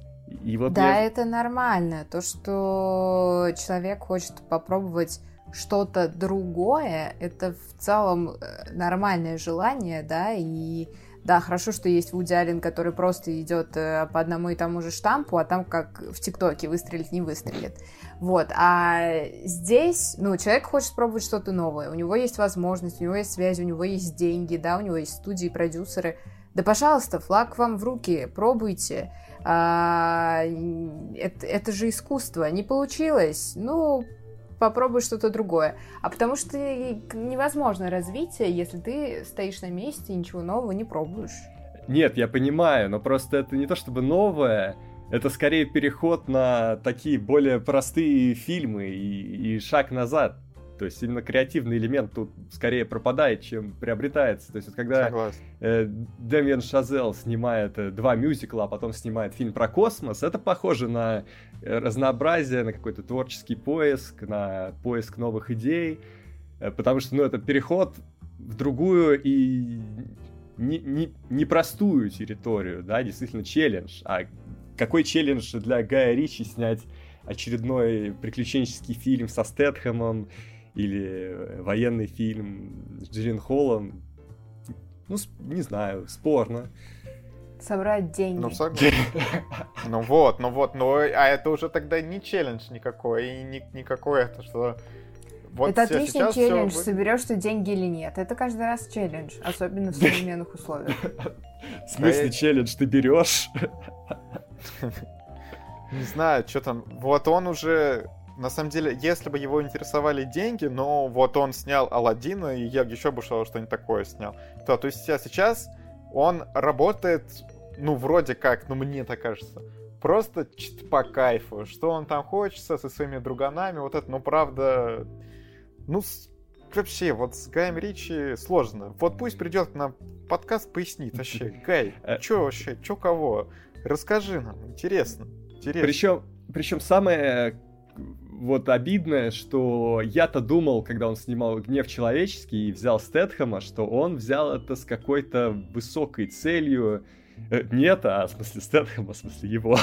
И вот да, это нормально. То, что человек хочет попробовать что-то другое, это в целом нормальное желание, да, и да, хорошо, что есть Вуди Аллен, который просто идет по одному и тому же штампу, а там как в ТикТоке выстрелит, не выстрелит. Вот, а здесь, ну, человек хочет пробовать что-то новое, у него есть возможность, у него есть связи, у него есть деньги, да, у него есть студии, продюсеры. Да, пожалуйста, флаг вам в руки, пробуйте. Это же искусство. Не получилось, ну, попробуй что-то другое. А потому что невозможно развитие, если ты стоишь на месте и ничего нового не пробуешь. Нет, я понимаю, но просто это не то чтобы новое, это скорее переход на такие более простые фильмы и шаг назад. То есть именно креативный элемент тут скорее пропадает, чем приобретается. То есть вот когда Демьен Шазелл снимает два мюзикла, а потом снимает фильм про космос, это похоже на разнообразие, на какой-то творческий поиск, на поиск новых идей, потому что, ну, это переход в другую и непростую территорию, да, действительно челлендж. А какой челлендж для Гая Ричи снять очередной приключенческий фильм со Стэтхэмом или военный фильм с Джилленхолом? Ну, не знаю, спорно. Собрать деньги. Ну, а это уже тогда не челлендж никакой, и никакое то, что... Вот это отличный челлендж, все... соберешь ты деньги или нет. Это каждый раз челлендж, особенно в современных условиях. В смысле челлендж? Ты берешь? Не знаю, что там... Вот он уже... На самом деле, если бы его интересовали деньги, но вот он снял «Аладдина», и я еще бы что-нибудь такое снял. То есть сейчас он работает, ну, вроде как, ну, мне так кажется, просто по кайфу. Что он там хочется со своими друганами, вот это, ну, правда... Ну, вообще, вот с Гаем Ричи сложно. Вот пусть придет на подкаст, пояснит вообще. Гай, что вообще, что кого? Расскажи нам, интересно. Причем самое... Вот обидное, что я-то думал, когда он снимал «Гнев человеческий» и взял Стэтхэма, что он взял это с какой-то высокой целью. Его.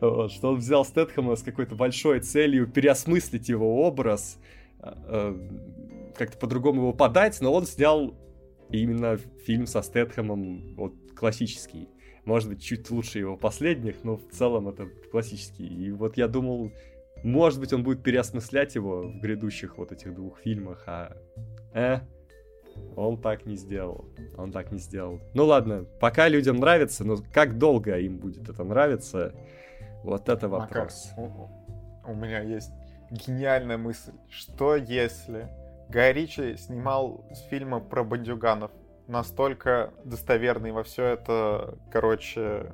Вот, что он взял Стэтхэма с какой-то большой целью переосмыслить его образ, как-то по-другому его подать, но он снял именно фильм со Стэтхэмом, вот, классический. Может быть, чуть лучше его последних, но в целом это классический. И вот я думал... Может быть, он будет переосмыслять его в грядущих вот этих двух фильмах, он так не сделал. Ну ладно, пока людям нравится, но как долго им будет это нравиться, вот это вопрос. У меня есть гениальная мысль. Что если Гай Ричи снимал фильмы про бандюганов, настолько достоверный во все это, короче,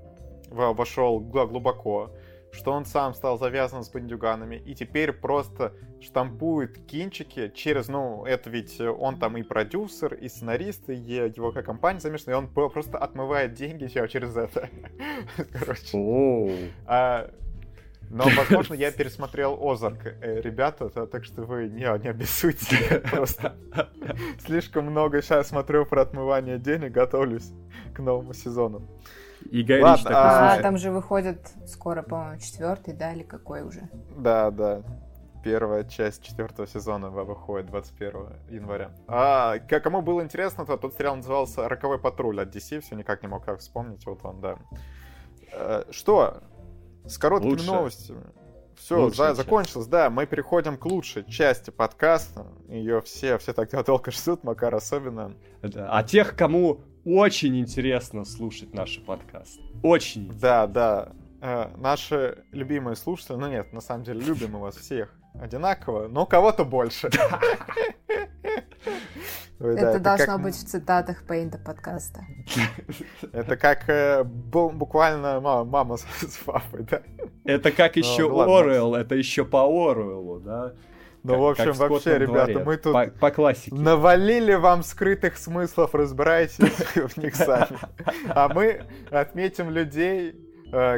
вошел глубоко, что он сам стал завязан с бандюганами и теперь просто штампует кинчики через... Ну, это ведь он там и продюсер, и сценарист, и его компания замешана, и он просто отмывает деньги через это. Короче. Но, возможно, я пересмотрел «Озарк», ребята, так что вы не обессудьте. Просто слишком много сейчас смотрю про отмывание денег, готовлюсь к новому сезону. И Гай Ричи такой. Там же выходит скоро, по-моему, 4-й, да, или какой уже? Да. Первая часть 4-го сезона выходит 21 января. Кому было интересно, то тот сериал назывался «Роковой патруль» от DC, все никак не мог как вспомнить, вот он, да. Что? С короткими новостями. Все, закончилось, да. Мы переходим к лучшей части подкаста. Ее все тогда долго ждут, Макар особенно. Да. А тех, кому очень интересно слушать наши подкасты. Очень интересно. Да. Наши любимые слушатели, ну нет, на самом деле любим мы вас всех одинаково, но кого-то больше. Это должно быть в цитатах Пейнта подкаста. Это как буквально мама с папой, да? Это как еще Оруэлл, это еще по Оруэллу, да? Ну, в общем, вообще, ребята, мы тут по классике навалили вам скрытых смыслов, разбирайтесь в них сами. А мы отметим людей,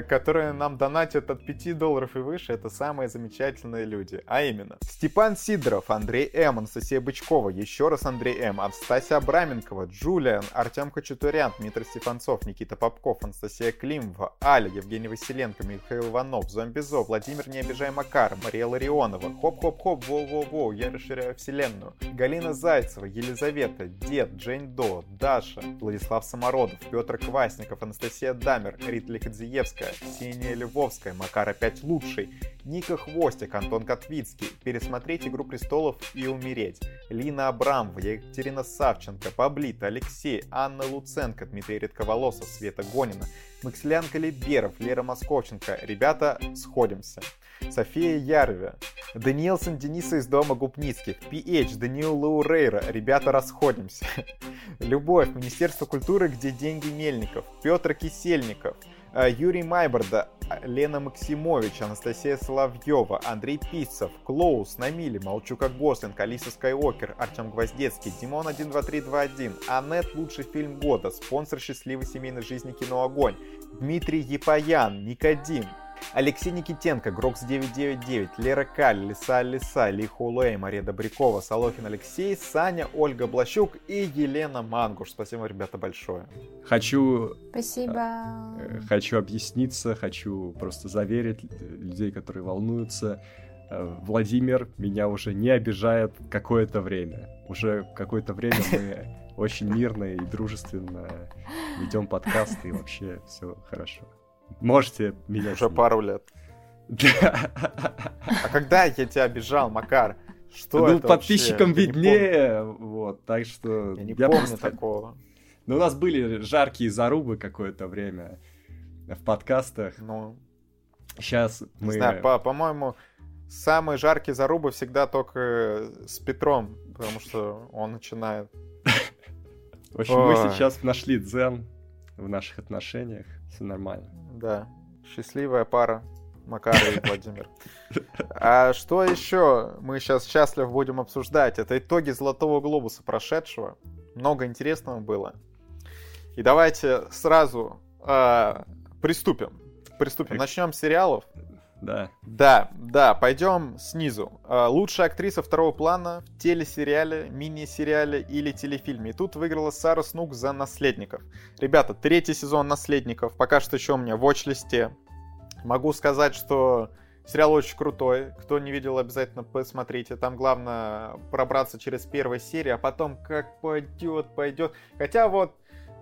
которые нам донатят от $5 и выше, это самые замечательные люди. А именно, Степан Сидоров, Андрей М, Анастасия Бычкова, еще раз Андрей М, Анастасия Абраменкова, Джулиан, Артем Хачатурян, Дмитрий Стефанцов, Никита Попков, Анастасия Климова, Аля, Евгений Василенко, Михаил Иванов, Зомбизо, Владимир Не Обижай Макар, Мария Ларионова, Хоп-Хоп-Хоп, Воу-Воу-Воу, Я Расширяю Вселенную, Галина Зайцева, Елизавета, Дед, Джейн До, Даша, Владислав Самородов, Петр Квасников, Анастасия Дамер, Ритли Хадзиев, Ксения Львовская, Макар опять лучший, Ника Хвостик, Антон Котвицкий, Пересмотреть Игру престолов и умереть, Лина Абрамова, Екатерина Савченко, Паблит, Алексей, Анна Луценко, Дмитрий Редковолосов, Света Гонина, Максилян Калиберов, Лера Московченко. Ребята, сходимся. София Ярве, Даниэлсон Дениса из дома Губницких, PH, Даниил Лаурейра, ребята, расходимся. Любовь, Министерство культуры, где деньги Мельников, Петр Кисельников, Юрий Майборда, Лена Максимович, Анастасия Соловьева, Андрей Писцев, Клоус, Намили, Молчука Гослинг, Алиса Скайуокер, Артем Гвоздецкий, Димон 12321, Аннет лучший фильм года, спонсор счастливой семейной жизни Кино Огонь, Дмитрий Епаян, Никодим, Алексей Никитенко, Грокс 999, Лера Каль, Лиса Лиса, Ли Хулей, Мария Добрякова, Солохин Алексей, Саня, Ольга Блащук и Елена Мангуш. Спасибо, ребята, большое. Хочу объясниться, хочу просто заверить людей, которые волнуются. Владимир меня уже не обижает какое-то время. Уже какое-то время мы очень мирно и дружественно ведем подкасты, и вообще все хорошо. Можете меня... Уже пару лет. Да. А когда я тебя обижал, Макар? Что это? Ну, подписчикам виднее. Вот, так что... Я не помню такого. Ну, у нас были жаркие зарубы какое-то время в подкастах. Ну, сейчас мы... Не знаю, по-моему, самые жаркие зарубы всегда только с Петром, потому что он начинает. В общем, мы сейчас нашли дзен в наших отношениях. Все нормально. Да, счастливая пара Макар и Владимир. А что еще мы сейчас счастливо будем обсуждать? Это итоги Золотого глобуса прошедшего. Много интересного было. И давайте сразу приступим. Начнем с сериалов. Да. Да, пойдем снизу. Лучшая актриса второго плана в телесериале, мини-сериале или телефильме. И тут выиграла Сара Снук за «Наследников». Ребята, третий сезон «Наследников» пока что еще у меня в watch-листе. Могу сказать, что сериал очень крутой. Кто не видел, обязательно посмотрите. Там главное пробраться через первые серии, а потом как пойдет. Хотя вот,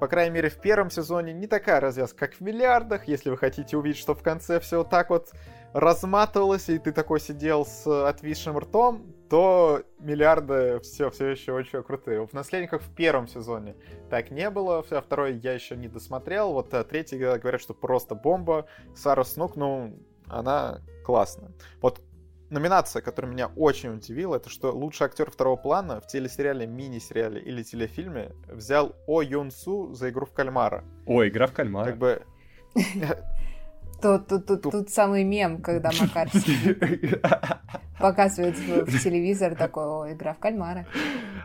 по крайней мере, в первом сезоне не такая развязка, как в «Миллиардах». Если вы хотите увидеть, что в конце все вот так вот разматывалось, и ты такой сидел с отвисшим ртом, то «Миллиарды» все еще очень крутые. В «Наследниках» в первом сезоне так не было, а второй я еще не досмотрел. Вот третий, говорят, что просто бомба. Сара Снук, она классная. Вот номинация, которая меня очень удивила, это что лучший актер второго плана в телесериале, мини-сериале или телефильме взял О Юн Су за «Игру в кальмара». О, «Игра в кальмара». Как бы... Тут самый мем, когда Макар показывает в телевизор такой: «О, «Игра в кальмара».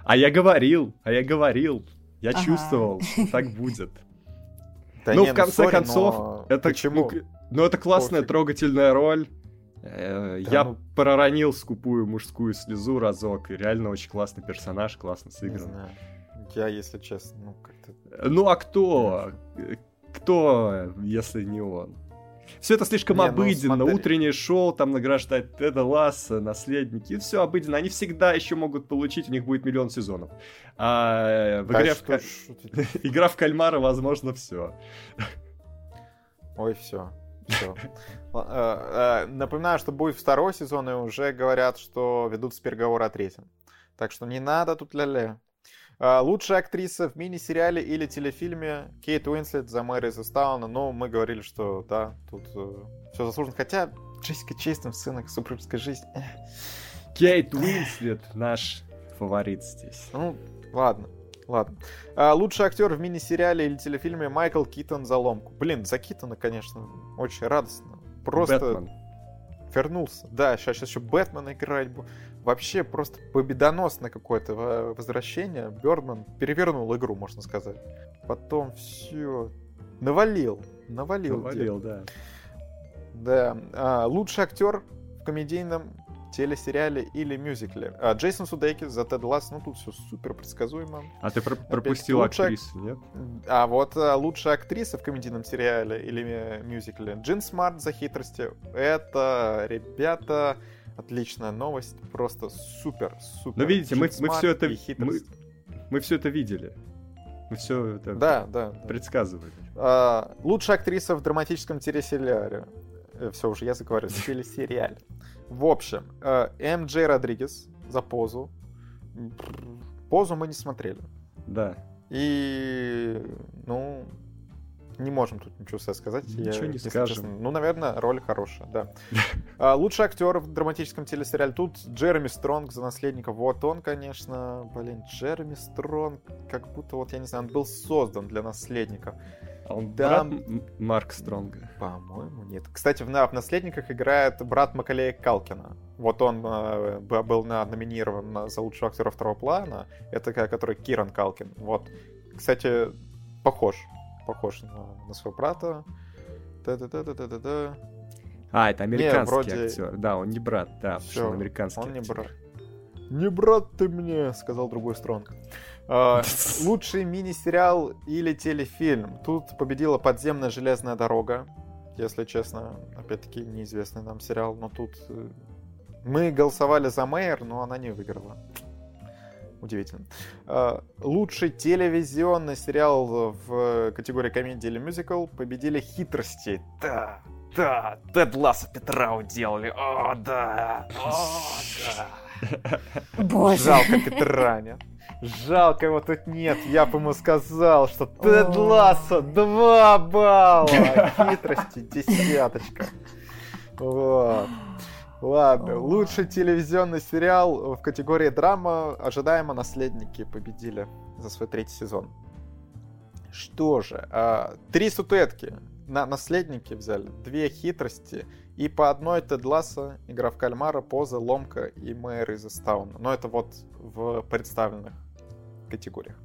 А я говорил, я чувствовал, так будет. Ну, в конце концов, это... Ну, это классная трогательная роль. Я проронил скупую мужскую слезу разок, и реально очень классный персонаж, классно сыгран. Я, если честно, как-то... Ну, а кто? Кто, если не он? Все это слишком обыденно. Утреннее шоу, там награждать Теда Ласса, «Наследники». Все обыденно. Они всегда еще могут получить, у них будет миллион сезонов. А в «Игра в кальмара», возможно, все. Ой, все. Напоминаю, что будет второй сезон, и уже говорят, что ведутся переговоры о третьем. Так что не надо тут ля-ля. Лучшая актриса в мини-сериале или телефильме — Кейт Уинслет за «Мэри из Стауна». Но мы говорили, что да, тут все заслуженно. Хотя Джессика Честин в «Сынах супружеской жизни». Кейт Уинслет наш фаворит здесь. Ладно. Лучший актер в мини-сериале или телефильме Майкл Китон за ломку. Блин, за Китона, конечно, очень радостно. Просто Бэтмен вернулся. Да, сейчас еще Бэтмена играть будет. Вообще просто победоносное какое-то возвращение. Бёрдман перевернул игру, можно сказать. Потом все навалил, да. Да. Лучший актер в комедийном телесериале или мюзикле. Джейсон Судейкис за Тед Ласс. Ну, тут все супер предсказуемо. А ты пропустил актрису, нет? А вот лучшая актриса в комедийном сериале или мюзикле. Джин Смарт за «Хитрости». Это, ребята, отличная новость. Просто супер. Но видите, мы все это видели. Мы все это предсказывали. Лучшая актриса в драматическом телесериале. Все, уже я заговорил. В телесериале. В общем, М.Дж. Родригес за «Позу». «Позу» мы не смотрели. Да. И, ну, не можем тут ничего сказать. Ничего не скажем. Честно, наверное, роль хорошая, да. Лучший актер в драматическом телесериале. Тут Джереми Стронг за «Наследников». Вот он, конечно. Блин, Джереми Стронг, как будто, вот я не знаю, он был создан для «Наследников». Он брат Марк Стронга. По-моему, нет. Кстати, в «Наследниках» играет брат Маколея Калкина. Вот он был номинирован за лучшего актера второго плана. Это который Киран Калкин. Вот. Кстати, похож на своего брата. Это американский актер. Да, он не брат. Да, всё, он американский актер. Не брат ты мне, сказал другой Стронг. Лучший мини-сериал или телефильм. Тут победила «Подземная железная дорога». Если честно, опять-таки, неизвестный нам сериал. Но тут мы голосовали за Мэйр, но она не выиграла. Удивительно. Лучший телевизионный сериал в категории комедия или мюзикл. Победили «Хитрости». Да, Тед Ласса Петра уделали. О, да. Боже. Жалко Петра, нет? Жалко, его тут нет. Я бы ему сказал, что Тед Лассо 2 балла, «Хитрости» десяточка. Вот. Ладно, лучший телевизионный сериал в категории драма. Ожидаемо «Наследники» победили за свой третий сезон. Что же, 3 статуэтки на «Наследники» взяли, 2 «Хитрости» и по 1 Тед Лассо, «Игра в кальмара», «Поза», «Ломка» и «Мэйр из Истауна». Но это вот в представленных категориях.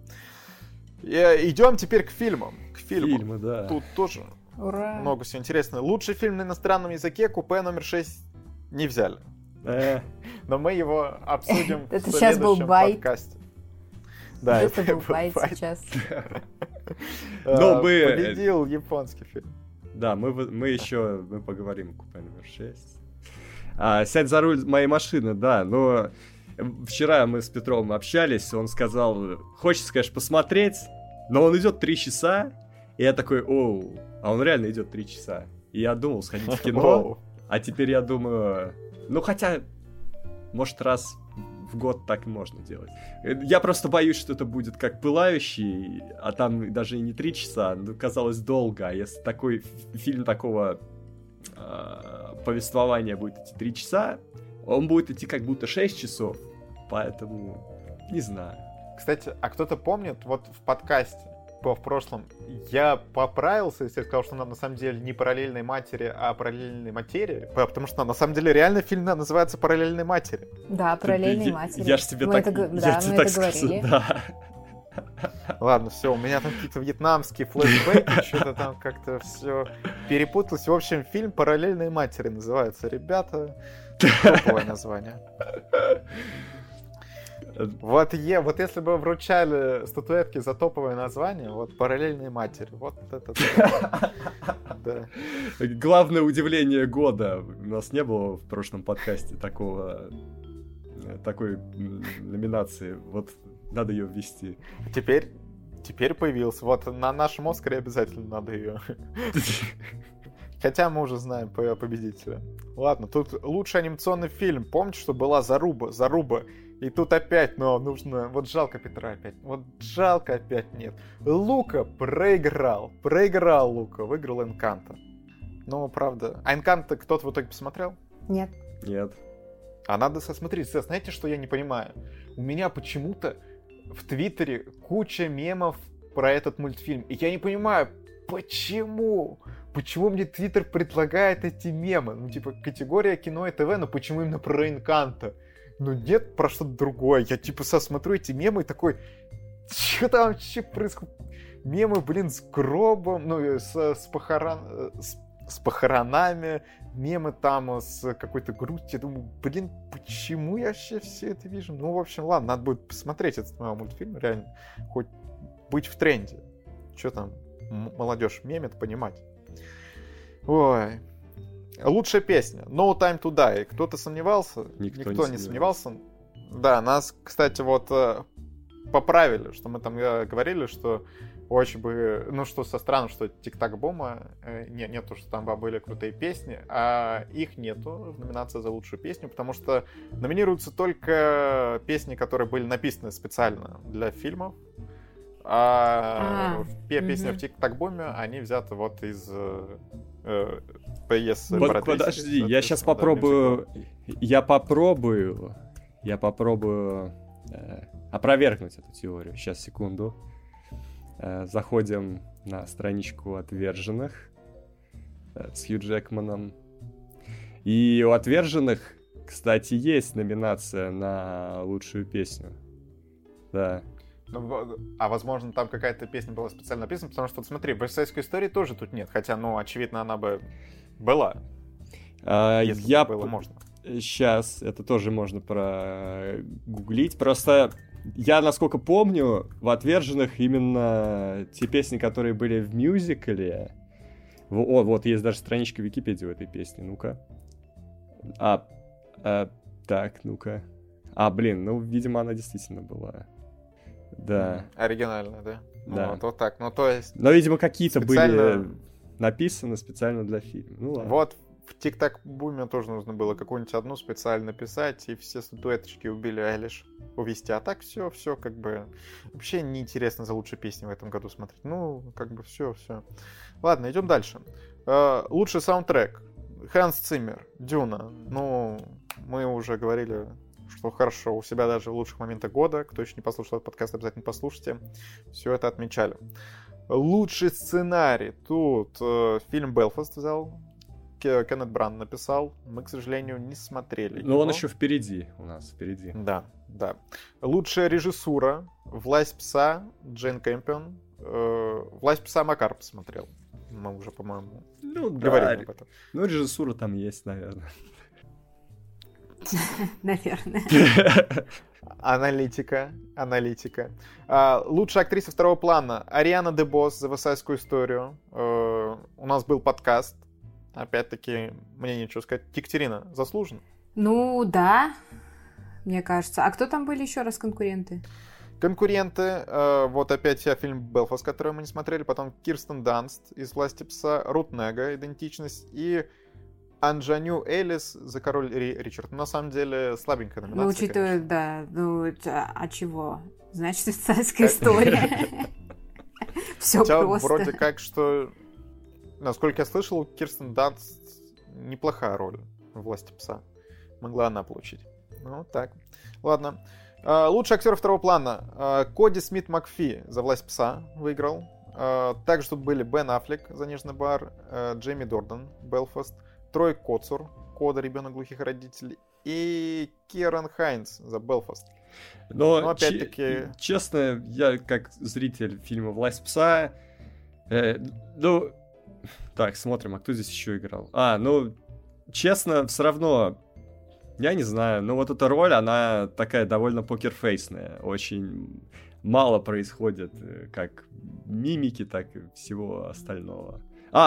Идем теперь к фильмам. Фильмы, да. Тут тоже много всего интересного. Лучший фильм на иностранном языке «Купе номер 6» не взяли. Но мы его обсудим в следующем подкасте. Да, это был байт сейчас. Победил японский фильм. Да, мы поговорим о «Купе номер 6». «Сядь за руль моей машины», да, но... Вчера мы с Петром общались, он сказал, хочется, конечно, посмотреть, но он идет 3 часа, и я такой, а он реально идет 3 часа. И я думал сходить в кино, а теперь я думаю, хотя, может, раз в год так можно делать. Я просто боюсь, что это будет как «Пылающий», а там даже и не 3 часа, казалось, долго, а если такой фильм такого повествования будет идти 3 часа, он будет идти как будто 6 часов, поэтому не знаю. Кстати, а кто-то помнит, вот в подкасте в прошлом я поправился, если я сказал, что нам на самом деле не «Параллельные матери», а «Параллельные материи», потому что на самом деле реально фильм называется «Параллельные матери». Да, «Параллельные матери». Я ж тебе так сказал, да. Ладно, все, у меня там какие-то вьетнамские флешбеки, что-то там как-то все перепуталось. В общем, фильм «Параллельные матери» называется, ребята. Топовое название. Вот если бы вручали статуэтки за топовое название, вот «Параллельные матери». Вот это. Да. Главное удивление года. У нас не было в прошлом подкасте такой номинации. Вот надо ее ввести. Теперь появилась. Вот на нашем «Оскаре» обязательно надо ее. Хотя мы уже знаем победителя. Ладно, тут лучший анимационный фильм. Помните, что была заруба. И тут опять, нужно... Вот жалко Петра опять. Вот жалко опять нет. Лука проиграл. Проиграл Лука. Выиграл «Энканто». Ну, правда. А «Энканто» кто-то в итоге посмотрел? Нет. А надо смотреть. Знаете, что я не понимаю? У меня почему-то в Твиттере куча мемов про этот мультфильм. И я не понимаю, почему? Почему мне Твиттер предлагает эти мемы? Ну, типа, категория кино и ТВ, но почему именно про Энканто? Ну, нет, про что-то другое. Я, типа, смотрю эти мемы и такой... Что там вообще происходит? Мемы, блин, с гробом, ну, с похоронами, мемы там с какой-то грустью. Я думаю, блин, почему я вообще все это вижу? Ну, в общем, ладно, надо будет посмотреть этот мультфильм, реально. Хоть быть в тренде. Что там молодежь мемит, понимать. Ой. Лучшая песня. No Time to Die. Кто-то сомневался? Никто не сомневался. Да, нас, кстати, вот... поправили, что мы там говорили, что очень бы... Ну, что со странным, что Тик-Так-Бума нету, что там были крутые песни, а их нету в номинации за лучшую песню, потому что номинируются только песни, которые были написаны специально для фильмов, а песни в Тик-Так-Буме, они взяты вот из... Подожди, я сейчас попробую... Я попробую... опровергнуть эту теорию. Сейчас, секунду. Заходим на страничку «Отверженных» с Хью Джекманом. И у «Отверженных», кстати, есть номинация на лучшую песню. Да. Ну, а, возможно, там какая-то песня была специально написана, потому что, вот смотри, «Брестсайдской истории» тоже тут нет, хотя, ну, очевидно, она бы была. Если бы было можно. Сейчас это тоже можно прогуглить. Просто я, насколько помню, в «Отверженных» именно те песни, которые были в мюзикле... О, вот, есть даже страничка в Википедии у этой песни. Ну-ка. Так, ну-ка. Ну, видимо, она действительно была. Да. Оригинальная, да? Да. Вот так, ну, то есть... Но, видимо, какие-то были написаны специально для фильма. Ну, ладно. Вот. В Тик-Так-Буме тоже нужно было какую-нибудь одну специально писать, и все статуэточки убили, а лишь увести. А так все как бы... Вообще неинтересно за лучшие песни в этом году смотреть. Ну, как бы все. Ладно, идем дальше. Лучший саундтрек. Ханс Циммер, «Дюна». Ну, мы уже говорили, что хорошо. У себя даже в лучших моментах года. Кто еще не послушал этот подкаст, обязательно послушайте. Все это отмечали. Лучший сценарий. Тут фильм «Белфаст» взял. Кеннет Бран написал. Мы, к сожалению, не смотрели. Но он еще впереди у нас. Да. Лучшая режиссура. «Власть пса», Джейн Кэмпион. «Власть пса» Макар посмотрел. Мы уже, по-моему, говорили об этом. Ну, режиссура там есть, наверное. Наверное. Аналитика. Лучшая актриса второго плана. Ариана Дебос за «Версальскую историю». У нас был подкаст. Опять-таки, мне нечего сказать. Екатерина, заслуженно? Ну, да, мне кажется. А кто там были еще раз конкуренты? Вот опять фильм «Белфаст», который мы не смотрели, потом Кирстен Данст из «Власти пса», Рут Нега, «Идентичность» и Анджаню Элис за «Король Ричард». На самом деле, слабенькая номинация, ну, учитывая, конечно. Да, а чего? Значит, «Версальская история». Все просто. Вроде как, что... Насколько я слышал, у Кирстен Данст неплохая роль в «Власти пса». Могла она получить. Ну, так. Ладно. Лучший актер второго плана. Коди Смит Макфи за «Власть пса» выиграл. Также тут были Бен Аффлек за «Нежный бар», Джейми Дордан, «Белфаст», Трой Коцур, «Кода. Ребенок глухих родителей» и Киаран Хайнс за «Белфаст». Но опять-таки... Честно, я как зритель фильма «Власть пса», Так, смотрим, а кто здесь еще играл? Честно, все равно, я не знаю, вот эта роль, она такая довольно покерфейсная, очень мало происходит, как мимики, так и всего остального. У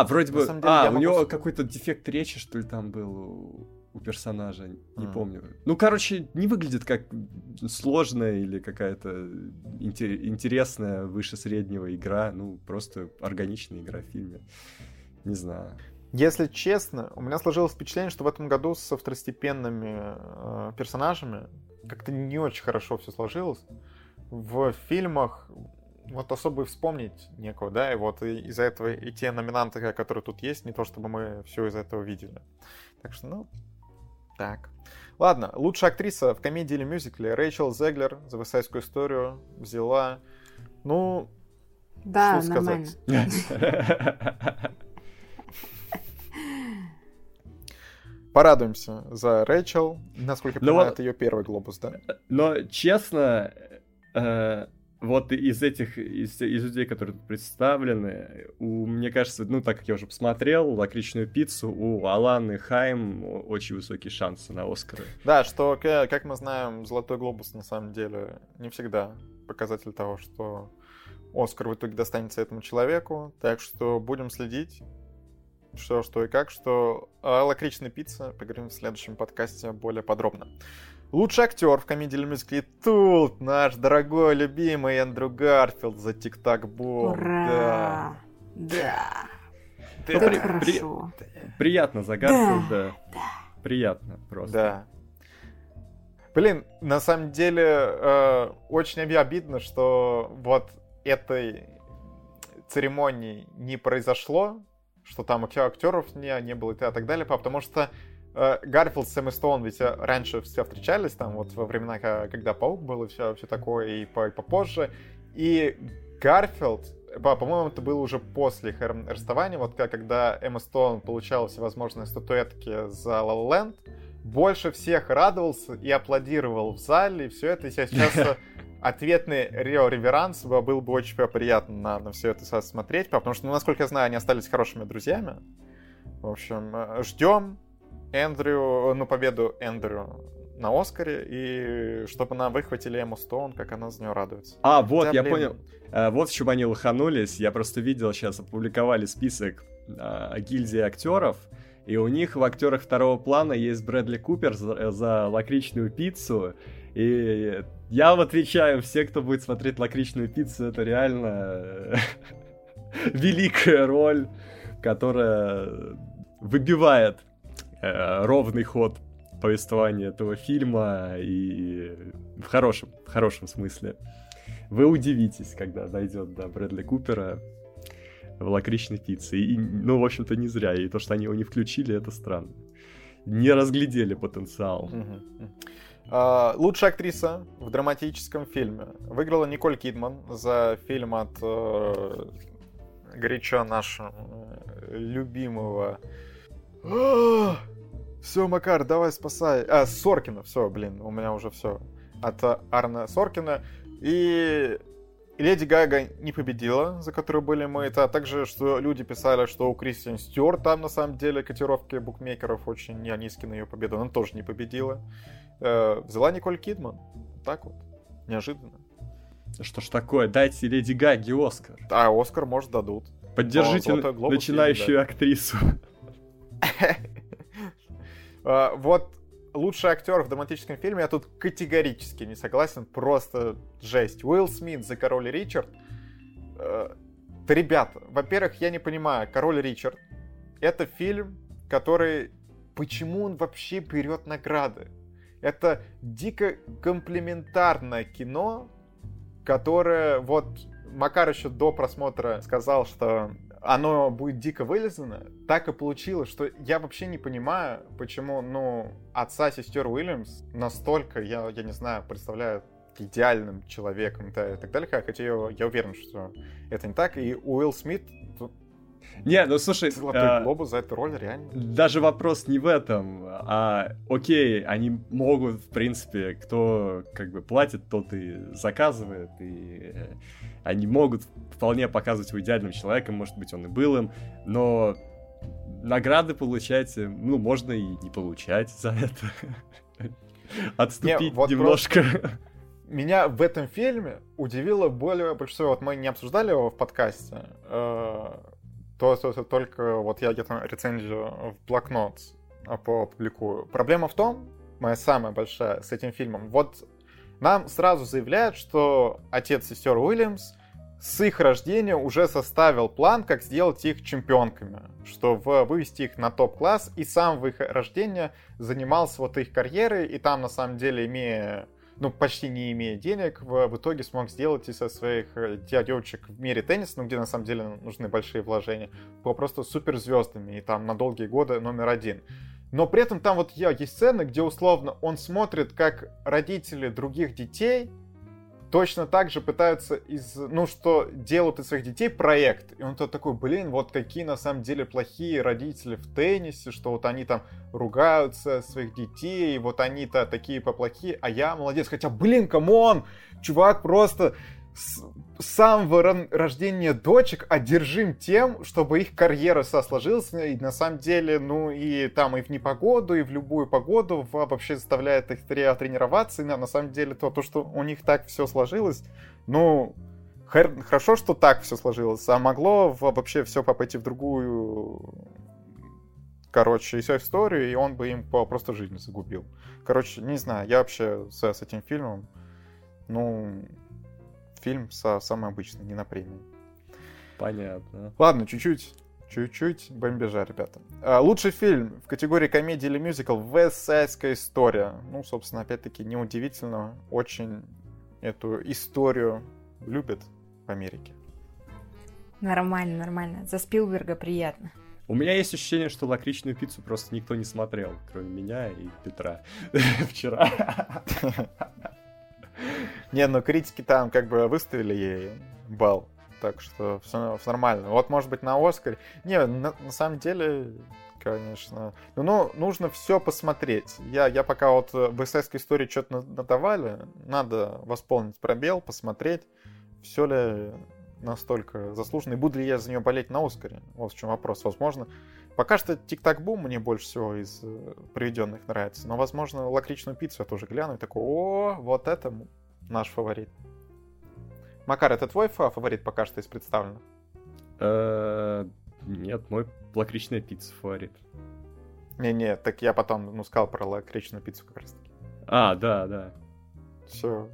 него какой-то дефект речи, что ли, там был у персонажа, не помню. Не выглядит как сложная или какая-то интересная, выше среднего игра, просто органичная игра в фильме. Не знаю. Если честно, у меня сложилось впечатление, что в этом году со второстепенными персонажами как-то не очень хорошо все сложилось. В фильмах особо и вспомнить некого, да, и из-за этого и те номинанты, которые тут есть, не то чтобы мы все из этого видели. Так что, Так. Ладно, лучшая актриса в комедии или мюзикле. Рэйчел Зеглер за «Вестсайдскую историю» взяла. Ну, да, что сказать. Порадуемся за Рэйчел. Насколько я понимаю, это ее первый глобус, да? Но, честно, вот из этих, из людей, которые представлены, мне кажется, ну, так как я уже посмотрел «Лакричную пиццу», у Аланы Хайм очень высокие шансы на Оскары. Да, что, как мы знаем, «Золотой глобус» на самом деле не всегда показатель того, что Оскар в итоге достанется этому человеку. Так что будем следить, что и как, что о «Лакричной пицце» поговорим в следующем подкасте более подробно. Лучший актер в комедии или мюзикле тут наш дорогой, любимый Эндрю Гарфилд за «Тик-Так-Бум». Ура! Да. Это хорошо. Приятно за Гарфилда. Да. Приятно просто. Да. Блин, на самом деле очень обидно, что вот этой церемонии не произошло, что там актеров не было и так далее, потому что Гарфилд, Сэм и Стоун ведь раньше все встречались, там вот во времена, когда Паук был и все такое, и попозже. И Гарфилд, по-моему, это было уже после их расставания, вот когда Эмма Стоун получала всевозможные статуэтки за «Ла Ла Ленд», больше всех радовался и аплодировал в зале, и все это. И сейчас ответный реверанс был бы очень приятно на все это смотреть, потому что, ну, насколько я знаю, они остались хорошими друзьями. В общем, ждем победу Эндрю на Оскаре, и чтобы нам выхватили Эмму Стоун, как она за нее радуется. А, вот, хотя, я понял. Вот в чем они лоханулись. Я просто видел, сейчас опубликовали список гильдии актеров, и у них в актерах второго плана есть Брэдли Купер за «Лакричную пиццу», и я вам отвечаю, все, кто будет смотреть «Лакричную пиццу», это реально великая роль, которая выбивает ровный ход повествования этого фильма, и в хорошем смысле. Вы удивитесь, когда дойдет до Брэдли Купера в «Лакричной пицце». И, ну, в общем-то, не зря. И то, что они его не включили, это странно. Не разглядели потенциал. Лучшая актриса в драматическом фильме выиграла Николь Кидман за фильм от горячо нашего любимого... Все, Макар, давай спасай. Соркина, все, блин, у меня уже все. От Арна Соркина. И Леди Гага не победила, за которую были мы. Это также, что люди писали, что у Кристен Стюарт там, на самом деле, котировки букмекеров очень низкие на ее победу. Она тоже не победила. Взяла Николь Кидман. Так вот, неожиданно. Что ж такое, дайте Леди Гаге Оскар. А Оскар, может, дадут. Поддержите начинающую актрису. Вот лучший актер в драматическом фильме, я тут категорически не согласен, просто жесть. Уилл Смит за «Король Ричард». Ребята, во-первых, я не понимаю, «Король Ричард» — это фильм, который... Почему он вообще берет награды? Это дико комплиментарное кино, которое... Вот Макар еще до просмотра сказал, что... оно будет дико вылизано. Так и получилось, что я вообще не понимаю, почему, ну, отца сестер Уильямс настолько, я не знаю, представляют идеальным человеком, да, и так далее. Хотя я уверен, что это не так. И Уилл Смит... Не, ну слушай... Золотой глобус за эту роль, реально. Даже вопрос не в этом. Окей, они могут, в принципе, кто как бы платит, тот и заказывает, и они могут вполне показывать его идеальным человеком, может быть, он и был им, но награды получать, ну, можно и не получать за это. Отступить немножко... Меня в этом фильме удивило больше всего, вот мы не обсуждали его в подкасте, только вот я где-то рецензию в блокнот опубликую. Проблема в том, моя самая большая с этим фильмом, вот нам сразу заявляют, что отец сестер Уильямс с их рождения уже составил план, как сделать их чемпионками, что вывести их на топ-класс, и сам в их рождения занимался вот их карьерой, и там, на самом деле, почти не имея денег, в итоге смог сделать из своих девочек в мире тенниса, где на самом деле нужны большие вложения, просто суперзвездами, и там на долгие годы номер один. Но при этом там вот есть сцены, где условно он смотрит, как родители других детей точно так же пытаются что делают из своих детей проект. И он тут такой, вот какие на самом деле плохие родители в теннисе, что вот они там ругаются своих детей, вот они-то такие поплохие, а я молодец. Хотя, камон, чувак просто с самого рождения дочек одержим тем, чтобы их карьера сложилась, и на самом деле, и в непогоду, и в любую погоду вообще заставляет их тренироваться, и на самом деле то, что у них так все сложилось, хорошо, что так все сложилось, а могло вообще все пойти в другую, историю, и он бы им просто жизнь загубил. Не знаю, я вообще с этим фильмом, фильм самый обычный, не на премии. Понятно. Ладно, чуть-чуть бомбежа, ребята. Лучший фильм в категории комедии или мюзикл — «Вестсайдская история». Собственно, опять-таки, неудивительно. Очень эту историю любят в Америке. Нормально. За Спилберга приятно. У меня есть ощущение, что «Лакричную пиццу» просто никто не смотрел, кроме меня и Петра вчера. Критики там выставили ей балл, так что все нормально. Вот, может быть, на «Оскаре». На самом деле, конечно. Нужно все посмотреть. Я пока вот в «Эсэской истории» что-то надавали, надо восполнить пробел, посмотреть, все ли настолько заслуженно, и буду ли я за нее болеть на «Оскаре». Вот в чем вопрос. Возможно, пока что «Тик-Так-Бум» мне больше всего из приведенных нравится, но, возможно, «Лакричную пиццу» я тоже гляну и такой, вот это наш фаворит. Макар, это твой фаворит пока что из представленных? Нет, мой «Лакричная пицца» фаворит. Не, так я потом сказал про «Лакричную пиццу» как раз таки. А, да. Все.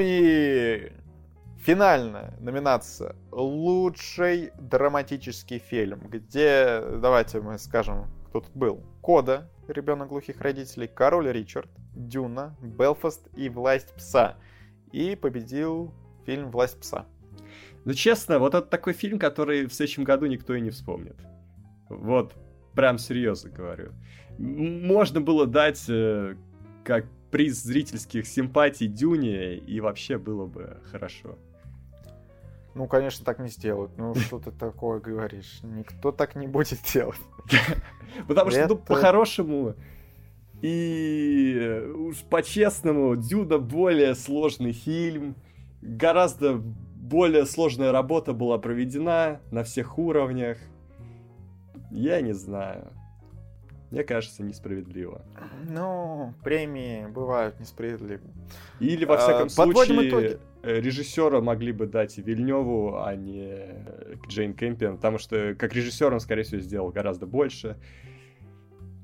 И финальная номинация — лучший драматический фильм, где, давайте мы скажем, кто тут был. «Кода», «Ребенок глухих родителей», «Король Ричард», «Дюна», «Белфаст» и «Власть пса». И победил фильм «Власть пса». Честно, вот это такой фильм, который в следующем году никто и не вспомнит. Вот, прям серьезно говорю. Можно было дать как приз зрительских симпатий «Дюне», и вообще было бы хорошо. Конечно, так не сделают. Что ты такое говоришь? Никто так не будет делать. Потому что, по-хорошему и уж по-честному, «Дюна» более сложный фильм. Гораздо более сложная работа была проведена на всех уровнях. Я не знаю. Мне кажется, несправедливо. Премии бывают несправедливы. Или, во всяком случае, режиссера могли бы дать Вильнёву, а не Джейн Кэмпион, потому что как режиссер он, скорее всего, сделал гораздо больше.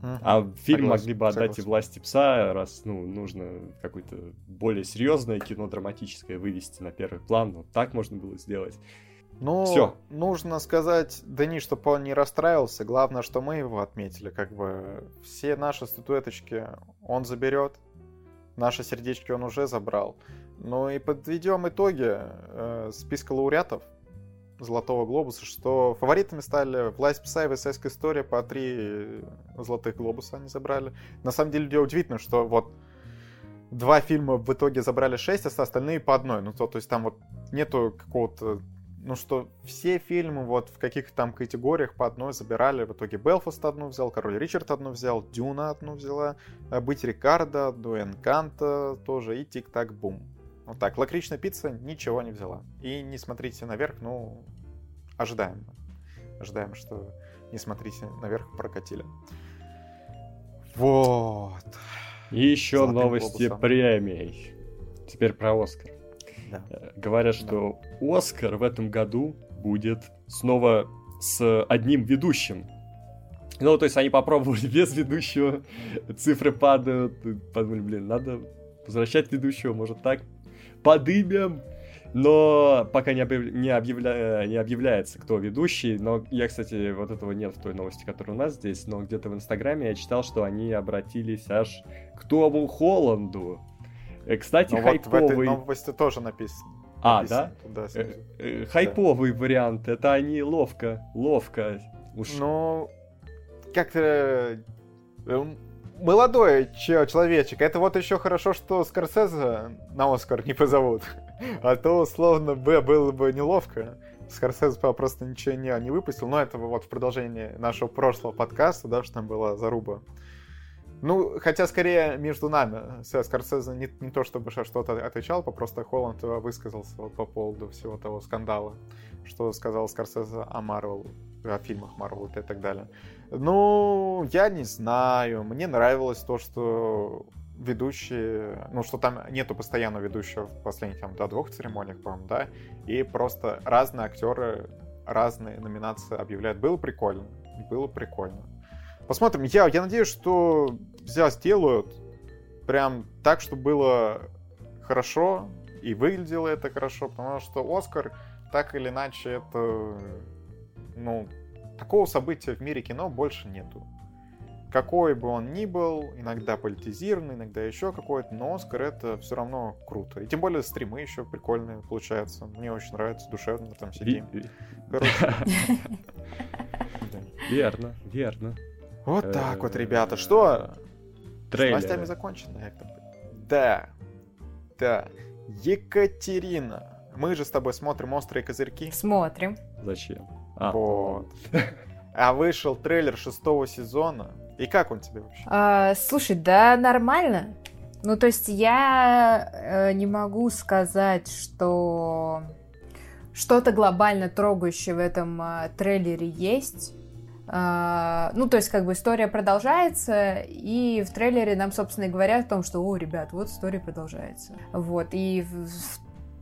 А фильм могли бы отдать и «Власти пса», раз нужно какое-то более серьезное кино драматическое вывести на первый план. Так можно было сделать. Нужно сказать Дени, чтобы он не расстраивался. Главное, что мы его отметили. Все наши статуэточки он заберет. Наши сердечки он уже забрал. И подведем итоги списка лауреатов «Золотого глобуса», что фаворитами стали «Власть пса» и «Вестсайдская история». По 3 «Золотых глобуса» они забрали. На самом деле, удивительно, что 2 фильма в итоге забрали 6, а остальные по 1. То есть там нету какого-то... что все фильмы в каких-то там категориях по 1 забирали. В итоге «Белфаст» 1 взял, «Король Ричард» 1 взял, «Дюна» 1 взяла, «Быть Рикардо», «Энканто» тоже и «Тик-Так-Бум». Так, «Лакричная пицца» ничего не взяла. И «Не смотрите наверх», ожидаем. Ожидаем, что «Не смотрите наверх» прокатили. Вот. И еще «Золотым новости глобусом». Премий. Теперь про «Оскар». Да. Говорят, что «Оскар» в этом году будет снова с одним ведущим. То есть они попробовали без ведущего, цифры падают, подумали, надо возвращать ведущего, может так подымем. Но пока не объявляется, кто ведущий. Но я, кстати, вот этого нет в той новости, которая у нас здесь, но где-то в Инстаграме я читал, что они обратились аж к Тому Холланду. Кстати, хайповый... в этой новости тоже написано. Да? Да, хайповый вариант. Это они ловко. Уж. Как-то Молодой человечек. Это вот еще хорошо, что Скорсезе на Оскар не позовут. А то, словно бы, было бы неловко. Скорсезе просто ничего не выпустил. Но это вот в продолжении нашего прошлого подкаста, да, что там была заруба. Ну, хотя, скорее, между нами. Скорсезе не то, чтобы что-то отвечал, просто Холланд высказался вот по поводу всего того скандала, что сказал Скорсезе о Марвел, о фильмах Марвел и так далее. Ну, я не знаю. Мне нравилось то, что ведущие... Ну, что там нету постоянно ведущего в последних, там, до двух церемониях, по-моему, да? И просто разные актеры, разные номинации объявляют. Было прикольно. Было прикольно. Посмотрим. Я надеюсь, что сделают прям так, чтобы было хорошо и выглядело это хорошо, потому что Оскар, так или иначе, это... Ну, такого события в мире кино больше нету. Какой бы он ни был, иногда политизированный, иногда еще какой-то, но Оскар — это все равно круто. И тем более стримы еще прикольные получаются. Мне очень нравится, душевно там сидим. Верно, верно. Вот так вот, ребята. Что? С новостями закончено? Да. Да. Екатерина, мы же с тобой смотрим «Острые козырьки». Смотрим. Зачем? Вот. А вышел трейлер 6-го сезона. И как он тебе вообще? Слушай, да нормально. Ну, то есть я не могу сказать, что что-то глобально трогающее в этом трейлере есть. Ну, то есть как бы история продолжается, и в трейлере нам, собственно, и говорят о том, что, о, ребят, вот история продолжается. Вот, и в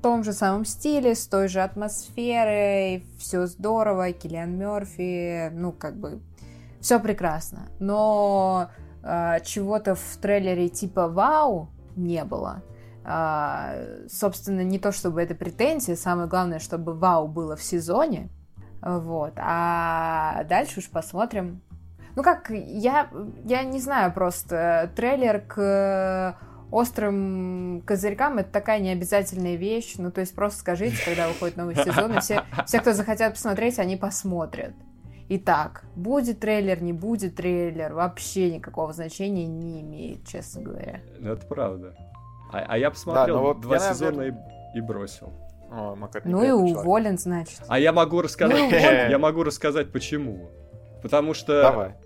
том же самом стиле, с той же атмосферой, все здорово, Киллиан Мёрфи, ну, как бы, все прекрасно. Но чего-то в трейлере типа «Вау» не было. Собственно, не то чтобы это претензия, самое главное, чтобы «Вау» было в сезоне. Вот, а дальше уж посмотрим. Ну как, я не знаю, просто трейлер к «Острым козырькам» — это такая необязательная вещь. Ну то есть просто скажите, когда выходит новый сезон, и все, кто захотят посмотреть, они посмотрят. Итак, будет трейлер, не будет трейлер, вообще никакого значения не имеет, честно говоря. Это правда. А я посмотрел, да, вот два сезона, наверное... и бросил. О, Макар, ну и уволен, человек. Значит. А я могу рассказать, почему. Потому что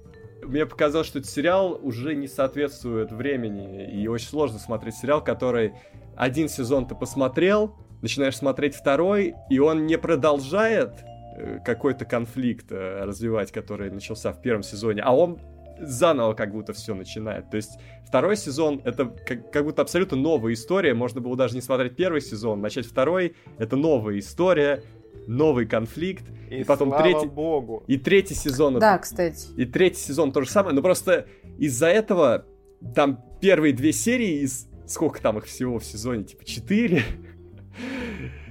мне показалось, что этот сериал уже не соответствует времени. И очень сложно смотреть сериал, который один сезон ты посмотрел, начинаешь смотреть второй, и он не продолжает какой-то конфликт развивать, который начался в первом сезоне, а он заново как будто все начинает. То есть второй сезон — это как будто абсолютно новая история. Можно было даже не смотреть первый сезон, начать второй. Это новая история, новый конфликт. И потом слава богу. И третий сезон... Да, кстати. И третий сезон то же самое. Но просто из-за этого там первые две серии из... Сколько там их всего в сезоне? Типа 4.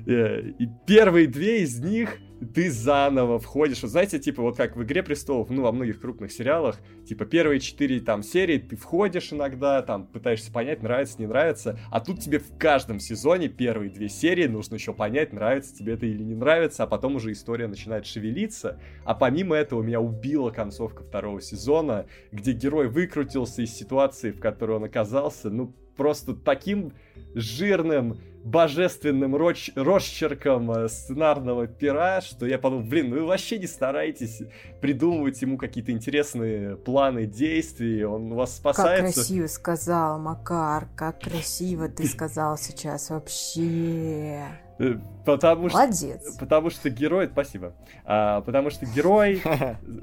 И первые две из них... Ты заново входишь. Вот знаете, типа, вот как в «Игре престолов», ну, во многих крупных сериалах, типа, первые 4 там серии ты входишь иногда, там, пытаешься понять, нравится, не нравится, а тут тебе в каждом сезоне первые 2 серии нужно еще понять, нравится тебе это или не нравится, а потом уже история начинает шевелиться. А помимо этого меня убила концовка второго сезона, где герой выкрутился из ситуации, в которой он оказался, ну, просто таким жирным, божественным росчерком сценарного пера, что я подумал, блин, вы вообще не стараетесь придумывать ему какие-то интересные планы действий, он вас спасается. Как красиво сказал, Макар, как красиво ты сказал сейчас вообще. Молодец. Потому что герой... Спасибо. Потому что герой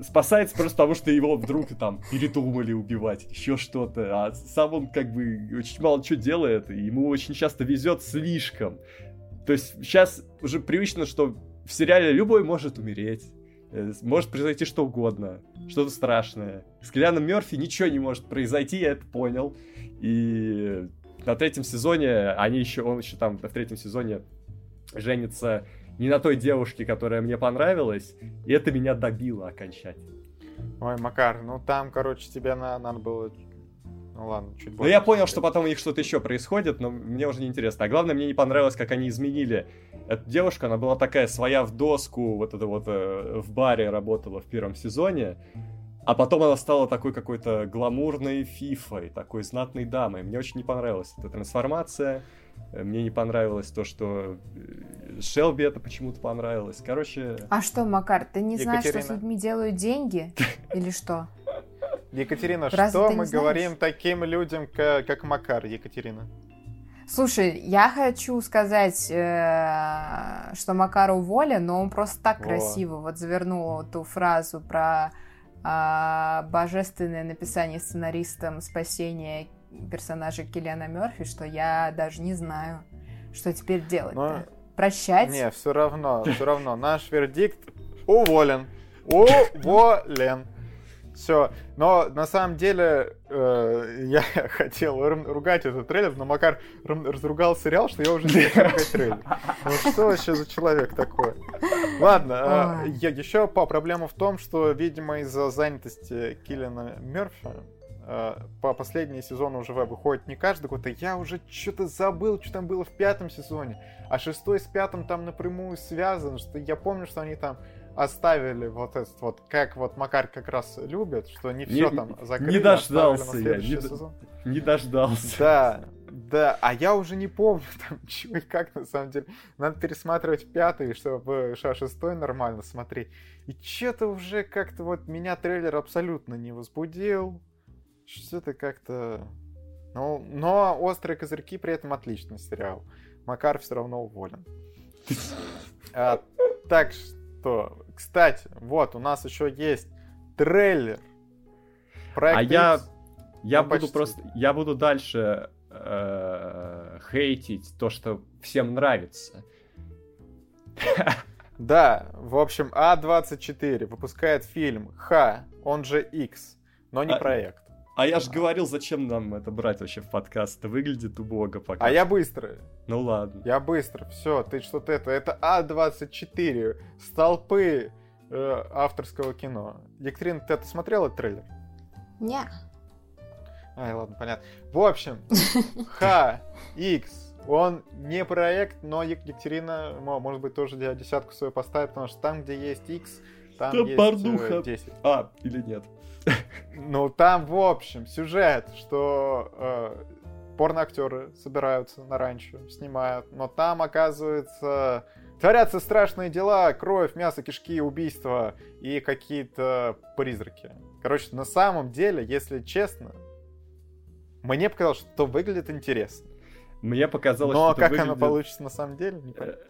спасается просто потому, что его вдруг там передумали убивать, еще что-то. А сам он как бы очень мало чего делает, и ему очень часто везет слишком. То есть сейчас уже привычно, что в сериале любой может умереть. Может произойти что угодно, что-то страшное. С Киллианом Мёрфи ничего не может произойти, я это понял. И на третьем сезоне он еще там в третьем сезоне женится не на той девушке, которая мне понравилась, и это меня добило окончательно. Ой, Макар, ну там, короче, тебе надо было... Ну ладно, чуть больше. Ну я понял, что потом у них что-то еще происходит, но мне уже не интересно. А главное, мне не понравилось, как они изменили эту девушку. Она была такая своя в доску, вот эта вот в баре работала в первом сезоне. А потом она стала такой какой-то гламурной фифой, такой знатной дамой. Мне очень не понравилась эта трансформация. Мне не понравилось то, что Шелби это почему-то понравилось. Короче... А что, Макар, ты не знаешь, что с людьми делают деньги? Или что? Екатерина, что мы говорим таким людям, как Макар, Екатерина? Слушай, я хочу сказать, что Макар уволен, но он просто так красиво вот завернул эту фразу про божественное написание сценаристом спасения персонажа Киллиана Мёрфи, что я даже не знаю, что теперь делать. Прощать? Не, все равно. Наш вердикт уволен. Уволен. Все, но на самом деле я хотел ругать этот трейлер, но Макар разругал сериал, что я уже не хочу ругать трейлер. Ну что вообще за человек такой? Ладно, еще проблема в том, что, видимо, из-за занятости Киллиана Мёрфи по последние сезоны уже выходит не каждый год, и я уже что-то забыл, что там было в 5 сезоне, а 6 с 5 там напрямую связан, что я помню, что они там оставили вот этот вот, как вот Макар как раз любит, что не все там закрыли. Не дождался я, не дождался. Да, а я уже не помню там чего и как на самом деле. Надо пересматривать 5, чтобы 6 нормально смотреть. И что-то уже как-то вот меня трейлер абсолютно не возбудил. Что-то как-то... Но «Острые козырьки» при этом отличный сериал. Макар все равно уволен. Так что... Кстати, вот, у нас еще есть трейлер. Проект X. Я буду дальше хейтить то, что всем нравится. Да, в общем, А24 выпускает фильм «Х», он же «X», но не проект. А я же говорил, зачем нам это брать вообще в подкаст? Это выглядит убого пока. А я быстро. Ну ладно. Я быстро. Все, ты что-то это. Это А24. Столпы авторского кино. Екатерина, ты это смотрела, трейлер? Не. Ай, ладно, понятно. В общем, Х, Икс. Он не проект, но Екатерина, может быть, тоже 10 свою поставит, потому что там, где есть Икс, там есть 10. А, или нет? Ну, там, в общем, сюжет, что порноактеры собираются на ранчо, снимают, но там, оказывается, творятся страшные дела, кровь, мясо, кишки, убийства и какие-то призраки. Короче, на самом деле, если честно, мне показалось, что выглядит интересно. Мне показалось, но что как выглядит... оно получится на самом деле?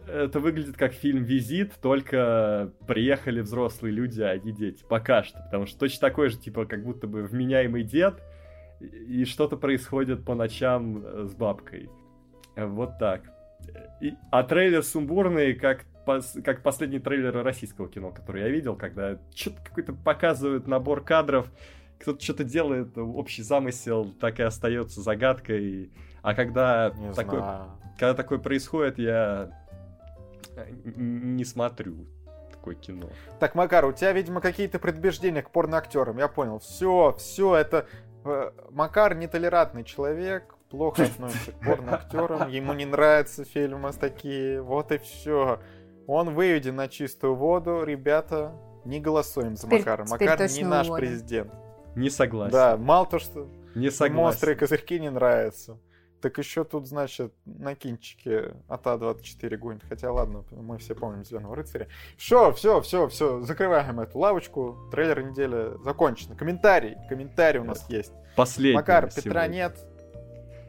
Это выглядит как фильм «Визит», только приехали взрослые люди, а не дети. Пока что. Потому что точно такой же, типа, как будто бы вменяемый дед, и что-то происходит по ночам с бабкой. Вот так. А трейлер сумбурный, как последний трейлер российского кино, который я видел, когда что-то какой-то показывают набор кадров, кто-то что-то делает, общий замысел так и остается загадкой. А когда такое происходит, я не смотрю такое кино. Так, Макар, у тебя, видимо, какие-то предубеждения к порноактерам, я понял. Все, это... Макар нетолерантный человек, плохо относится к порноактерам, ему не нравятся фильмы такие, вот и все. Он выведен на чистую воду, ребята, не голосуем за Макара. Макар не наш президент. Не согласен. Да, мало то, что «Острые козырьки» не нравятся. Так еще тут, значит, на кинчике от А24 гонят. Хотя, ладно, мы все помним «Зеленого рыцаря». Все, закрываем эту лавочку. Трейлер недели закончен. Комментарий у нас есть. Последний. Макар, сегодня. Петра нет.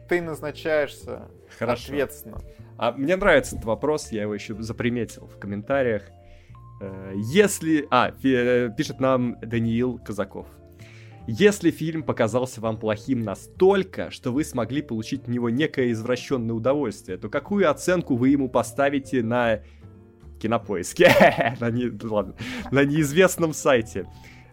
Ты назначаешься. Хорошо. Ответственно. А мне нравится этот вопрос, я его еще заприметил в комментариях. Если... пишет нам Даниил Казаков. Если фильм показался вам плохим настолько, что вы смогли получить от него некое извращенное удовольствие, то какую оценку вы ему поставите на Кинопоиске? На неизвестном сайте.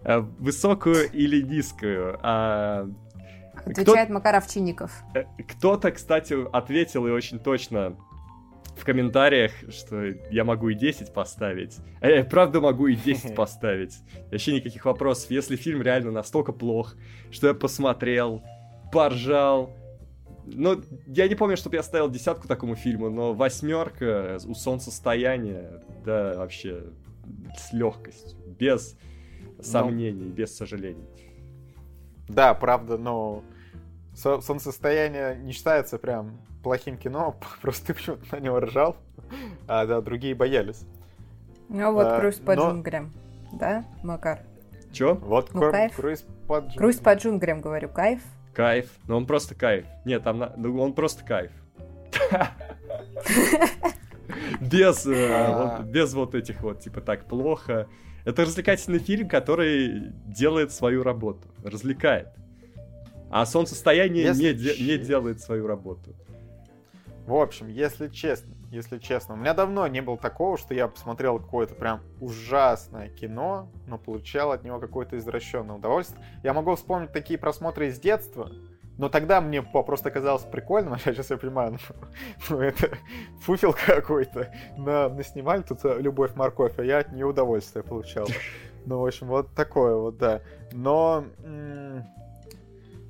Высокую или низкую? Отвечает Макар Овчинников. Кто-то, кстати, ответил и очень точно в комментариях, что я могу и 10 поставить. Я правда могу и 10 поставить. Вообще никаких вопросов. Если фильм реально настолько плох, что я посмотрел, поржал. Ну, я не помню, чтобы я ставил 10 такому фильму, но 8 у солнцестояния, да, вообще с легкостью, без сомнений, без сожалений. Да, правда, но «Солнцестояние» не считается прям плохим кино, просто ты почему-то на него ржал, а да, другие боялись. Ну вот «Круиз по джунглям», да, Макар? Чё? Вот «Круиз по джунглям». «Круиз по джунглям», говорю, кайф. Кайф, но он просто кайф. Нет, там он просто кайф. Без вот этих вот, типа, так плохо. Это развлекательный фильм, который делает свою работу. Развлекает. А «Солнцестояние» не делает свою работу. В общем, если честно, у меня давно не было такого, что я посмотрел какое-то прям ужасное кино, но получал от него какое-то извращенное удовольствие. Я могу вспомнить такие просмотры из детства, но тогда мне просто казалось прикольно, а сейчас я понимаю, ну это фуфел какой-то. Наснимали тут «Любовь-морковь», а я от нее удовольствие получал. Ну, в общем, вот такое вот, да. Но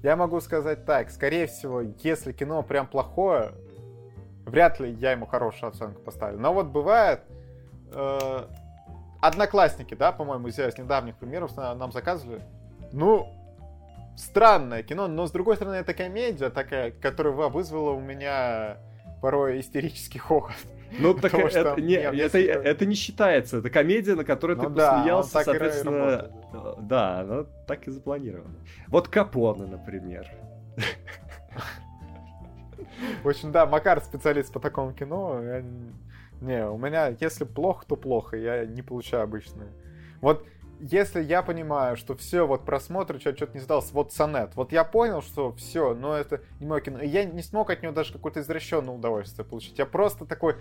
я могу сказать так, скорее всего, если кино прям плохое, вряд ли я ему хорошую оценку поставлю. Но вот бывает... Одноклассники, да, по-моему, из недавних примеров нам заказывали. Ну... странное кино, но, с другой стороны, это комедия такая, которая вызвала у меня порой истерический хохот. Ну, так это не считается. Это комедия, на которой ты посмеялся, соответственно... Да, она так и запланирована. Вот «Капоне», например. В общем, да, Макар специалист по такому кино. Не, у меня, если плохо, то плохо. Я не получаю обычное. Вот... Если я понимаю, что все, вот просмотр, что-то не сдался, вот «Сонет», вот я понял, что все, но это не мое кино. И я не смог от него даже какое-то извращенное удовольствие получить. Я просто такой,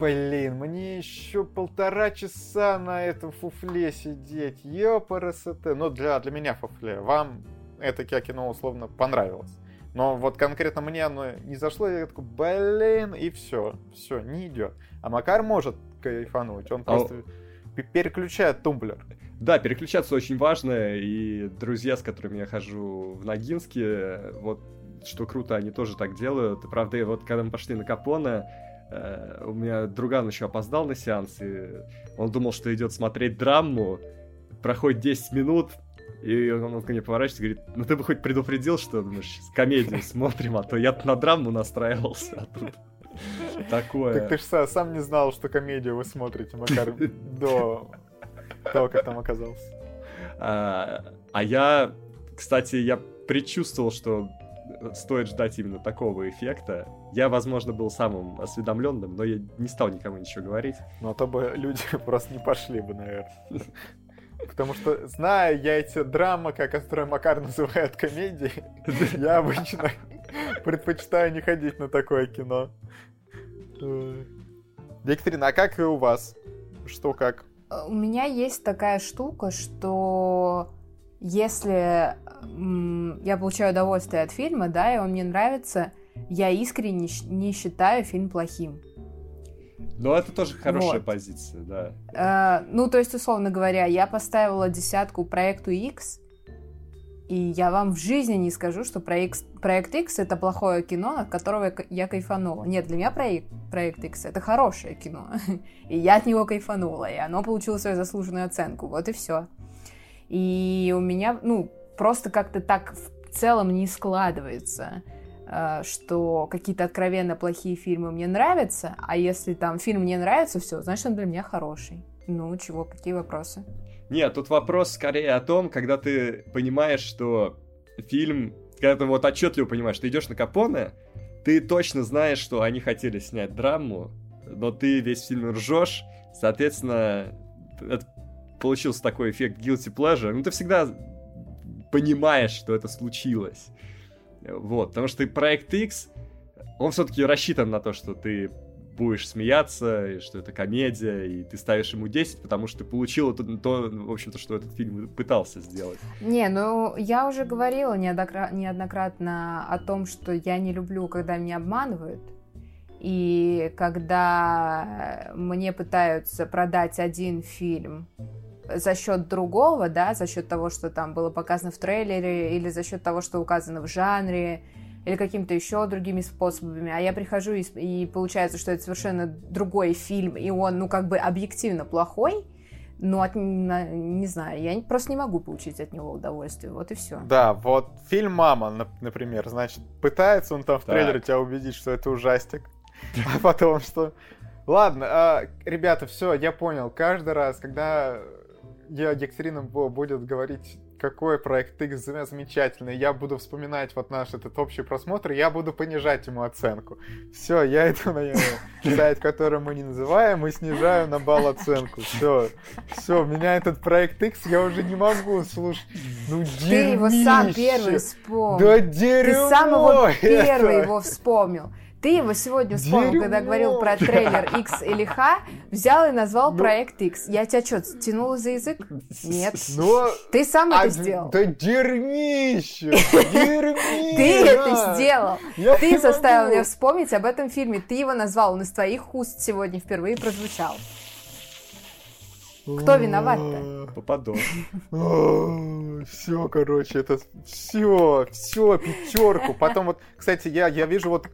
блин, мне еще 1,5 часа на этом фуфле сидеть, ёпарасоте. Ну, для меня фуфле. Вам это кино условно понравилось. Но вот конкретно мне оно не зашло, я такой, блин, и все, не идет. А Макар может кайфануть, он просто переключает тумблер. Да, переключаться очень важно, и друзья, с которыми я хожу в Ногинске, вот что круто, они тоже так делают. Правда, вот когда мы пошли на «Капоне», у меня друган еще опоздал на сеанс, и он думал, что идет смотреть драму, проходит 10 минут, и он ко мне поворачивается и говорит, ну ты бы хоть предупредил, что мы комедию смотрим, а то я-то на драму настраивался, а тут... такое. Так ты же сам не знал, что комедию вы смотрите, Макар, до... того, как там оказался. А я, кстати, предчувствовал, что стоит ждать именно такого эффекта. Я, возможно, был самым осведомленным, но я не стал никому ничего говорить. Ну, а то бы люди просто не пошли бы, наверное. Потому что, знаю я эти драмы, которые Макар называет комедией, я обычно предпочитаю не ходить на такое кино. Екатерина, а как и у вас? Что как? У меня есть такая штука, что если я получаю удовольствие от фильма, да, и он мне нравится, я искренне не считаю фильм плохим. Ну, это тоже хорошая позиция, да. Ну, то есть, условно говоря, я поставила 10 проекту X, и я вам в жизни не скажу, что проект X — это плохое кино, от которого я кайфанула. Нет, для меня проект X — это хорошее кино. И я от него кайфанула, и оно получило свою заслуженную оценку. Вот и все. И у меня, просто как-то так в целом не складывается, что какие-то откровенно плохие фильмы мне нравятся, а если там фильм мне нравится, все, значит, он для меня хороший. Ну, чего, какие вопросы? Нет, тут вопрос скорее о том, когда ты понимаешь, что фильм... Когда ты вот отчетливо понимаешь, ты идешь на «Капоне», ты точно знаешь, что они хотели снять драму, но ты весь фильм ржешь, соответственно, получился такой эффект guilty pleasure. Ну, ты всегда понимаешь, что это случилось. Вот, потому что проект X, он все-таки рассчитан на то, что ты будешь смеяться, и что это комедия, и ты ставишь ему 10, потому что ты получил то, в общем-то, что этот фильм пытался сделать. Не, я уже говорила неоднократно о том, что я не люблю, когда меня обманывают, и когда мне пытаются продать один фильм за счет другого, да, за счет того, что там было показано в трейлере, или за счет того, что указано в жанре, или какими-то еще другими способами, а я прихожу, и получается, что это совершенно другой фильм, и он, как бы объективно плохой, Но не знаю, я просто не могу получить от него удовольствие, вот и все. Да, вот фильм «Мама», например, значит, пытается он там в трейлере тебя убедить, что это ужастик, а потом что... Ладно, ребята, все, я понял, каждый раз, когда Екатерина будет говорить... какой проект X замечательный, я буду вспоминать вот наш этот общий просмотр, я буду понижать ему оценку. Все, я иду на сайт, который мы не называем, и снижаю на балл оценку. Все, меня этот проект X, я уже не могу слушать. Ну, дерьмище. Ты его сам первый вспомнил. Да дерьмо! Ты сам его первый его вспомнил. Ты его сегодня вспомнил, когда говорил про трейлер X или Х, взял и назвал проект X. Я тебя что, тянула за язык? Нет. Ты сам это сделал. Да дерьмище! Дерьмище! Ты это сделал! Ты заставил меня вспомнить об этом фильме. Ты его назвал, он из твоих уст сегодня впервые прозвучал. Кто виноват-то? Попадон. Все, короче, это все, пятерку. Потом вот, кстати, я вижу вот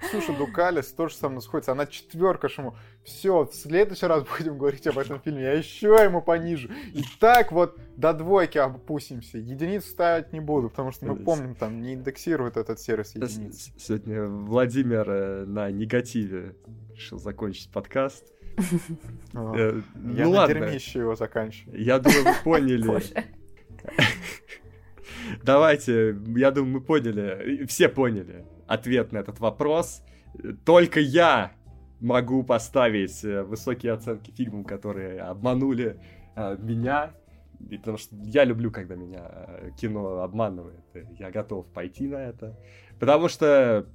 Ксюша Дукалис тоже со мной сходится. Она четверка шуму. Все, в следующий раз будем говорить об этом фильме. Я еще ему понижу. И так вот до двойки опустимся. Единиц ставить не буду, потому что мы помним, там не индексирует этот сервис единиц. Сегодня Владимир на негативе решил закончить подкаст. Я на дерьмище его заканчиваю. Я думаю, вы поняли. Давайте, я думаю, мы поняли. Все поняли ответ на этот вопрос. Только я могу поставить высокие оценки фильмам, которые обманули меня. Потому что я люблю, когда меня кино обманывает. Я готов пойти на это. Потому что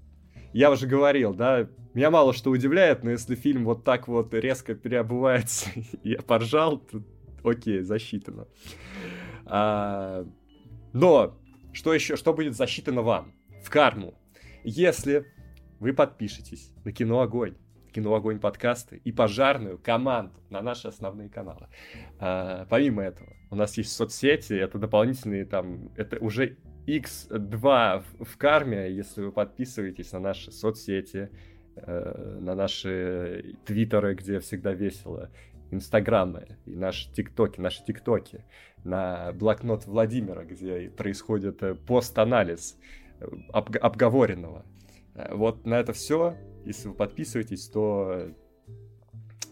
я уже говорил, да, меня мало что удивляет, но если фильм вот так вот резко переобувается и я поржал, то окей, засчитано. Но что еще, что будет засчитано вам в карму, если вы подпишетесь на Кино Огонь подкасты и пожарную команду на наши основные каналы. Помимо этого, у нас есть соцсети, это дополнительные там, это уже... X2 в карме, если вы подписываетесь на наши соцсети, на наши твиттеры, где всегда весело, инстаграмы, и наши тиктоки, на блокнот Владимира, где происходит пост-анализ обговоренного. Вот на это все, если вы подписываетесь, то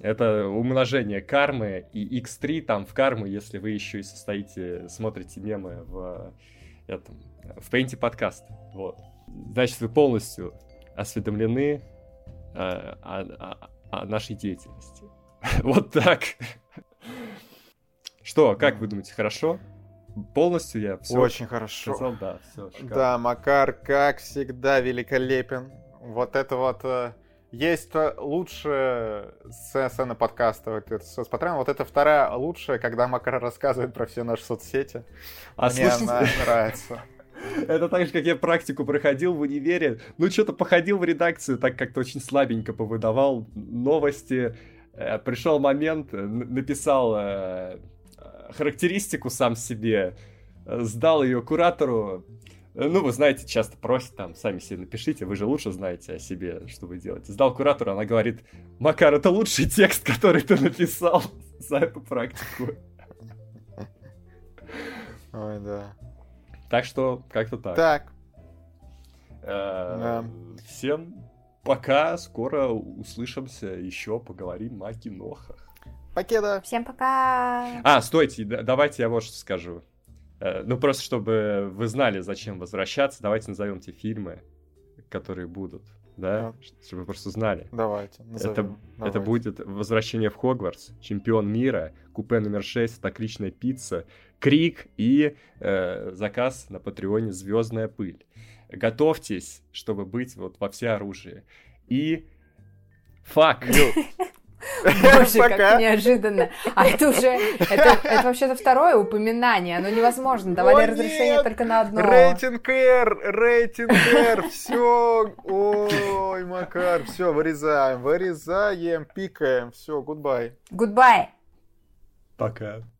это умножение кармы и X3 там в карму, если вы еще и смотрите мемы в пейнте подкаст. Вот. Значит, вы полностью осведомлены о нашей деятельности. Вот так. Что, как вы думаете, хорошо? Полностью я все очень хорошо сказал, да, все шикарно. Да, Макар, как всегда, великолепен. Вот это вот... Есть лучшая сцена подкаста с Патреоном. Вот это вторая лучшая, когда Макар рассказывает про все наши соцсети. Мне она нравится. Это так же, как я практику проходил в универе. Ну, что-то походил в редакцию, так как-то очень слабенько повыдавал новости. Пришел момент, написал характеристику сам себе, сдал ее куратору. Ну, вы знаете, часто просят там, сами себе напишите, вы же лучше знаете о себе, что вы делаете. Сдал куратору, она говорит: Макар, это лучший текст, который ты написал за эту практику. Ой, да. Так что, как-то так. Так. Всем пока, скоро услышимся, еще поговорим о кинохах. Покеда. Всем пока. Стойте, давайте я вот что скажу. Ну, просто чтобы вы знали, зачем возвращаться, давайте назовем те фильмы, которые будут, да? Чтобы вы просто знали. Давайте, назовем. Это будет «Возвращение в Хогвартс», «Чемпион мира», «Купе номер 6», «Отличная пицца», «Крик» и заказ на Патреоне «Звездная пыль». Готовьтесь, чтобы быть вот во всеоружии. И «Fuck you». Боже, как неожиданно. А это уже... Это вообще-то второе упоминание. Оно невозможно. Давали разрешение только на одно. Рейтинг R! Рейтинг R! Все! Ой, Макар, все, вырезаем. Пикаем. Все, гудбай. Пока.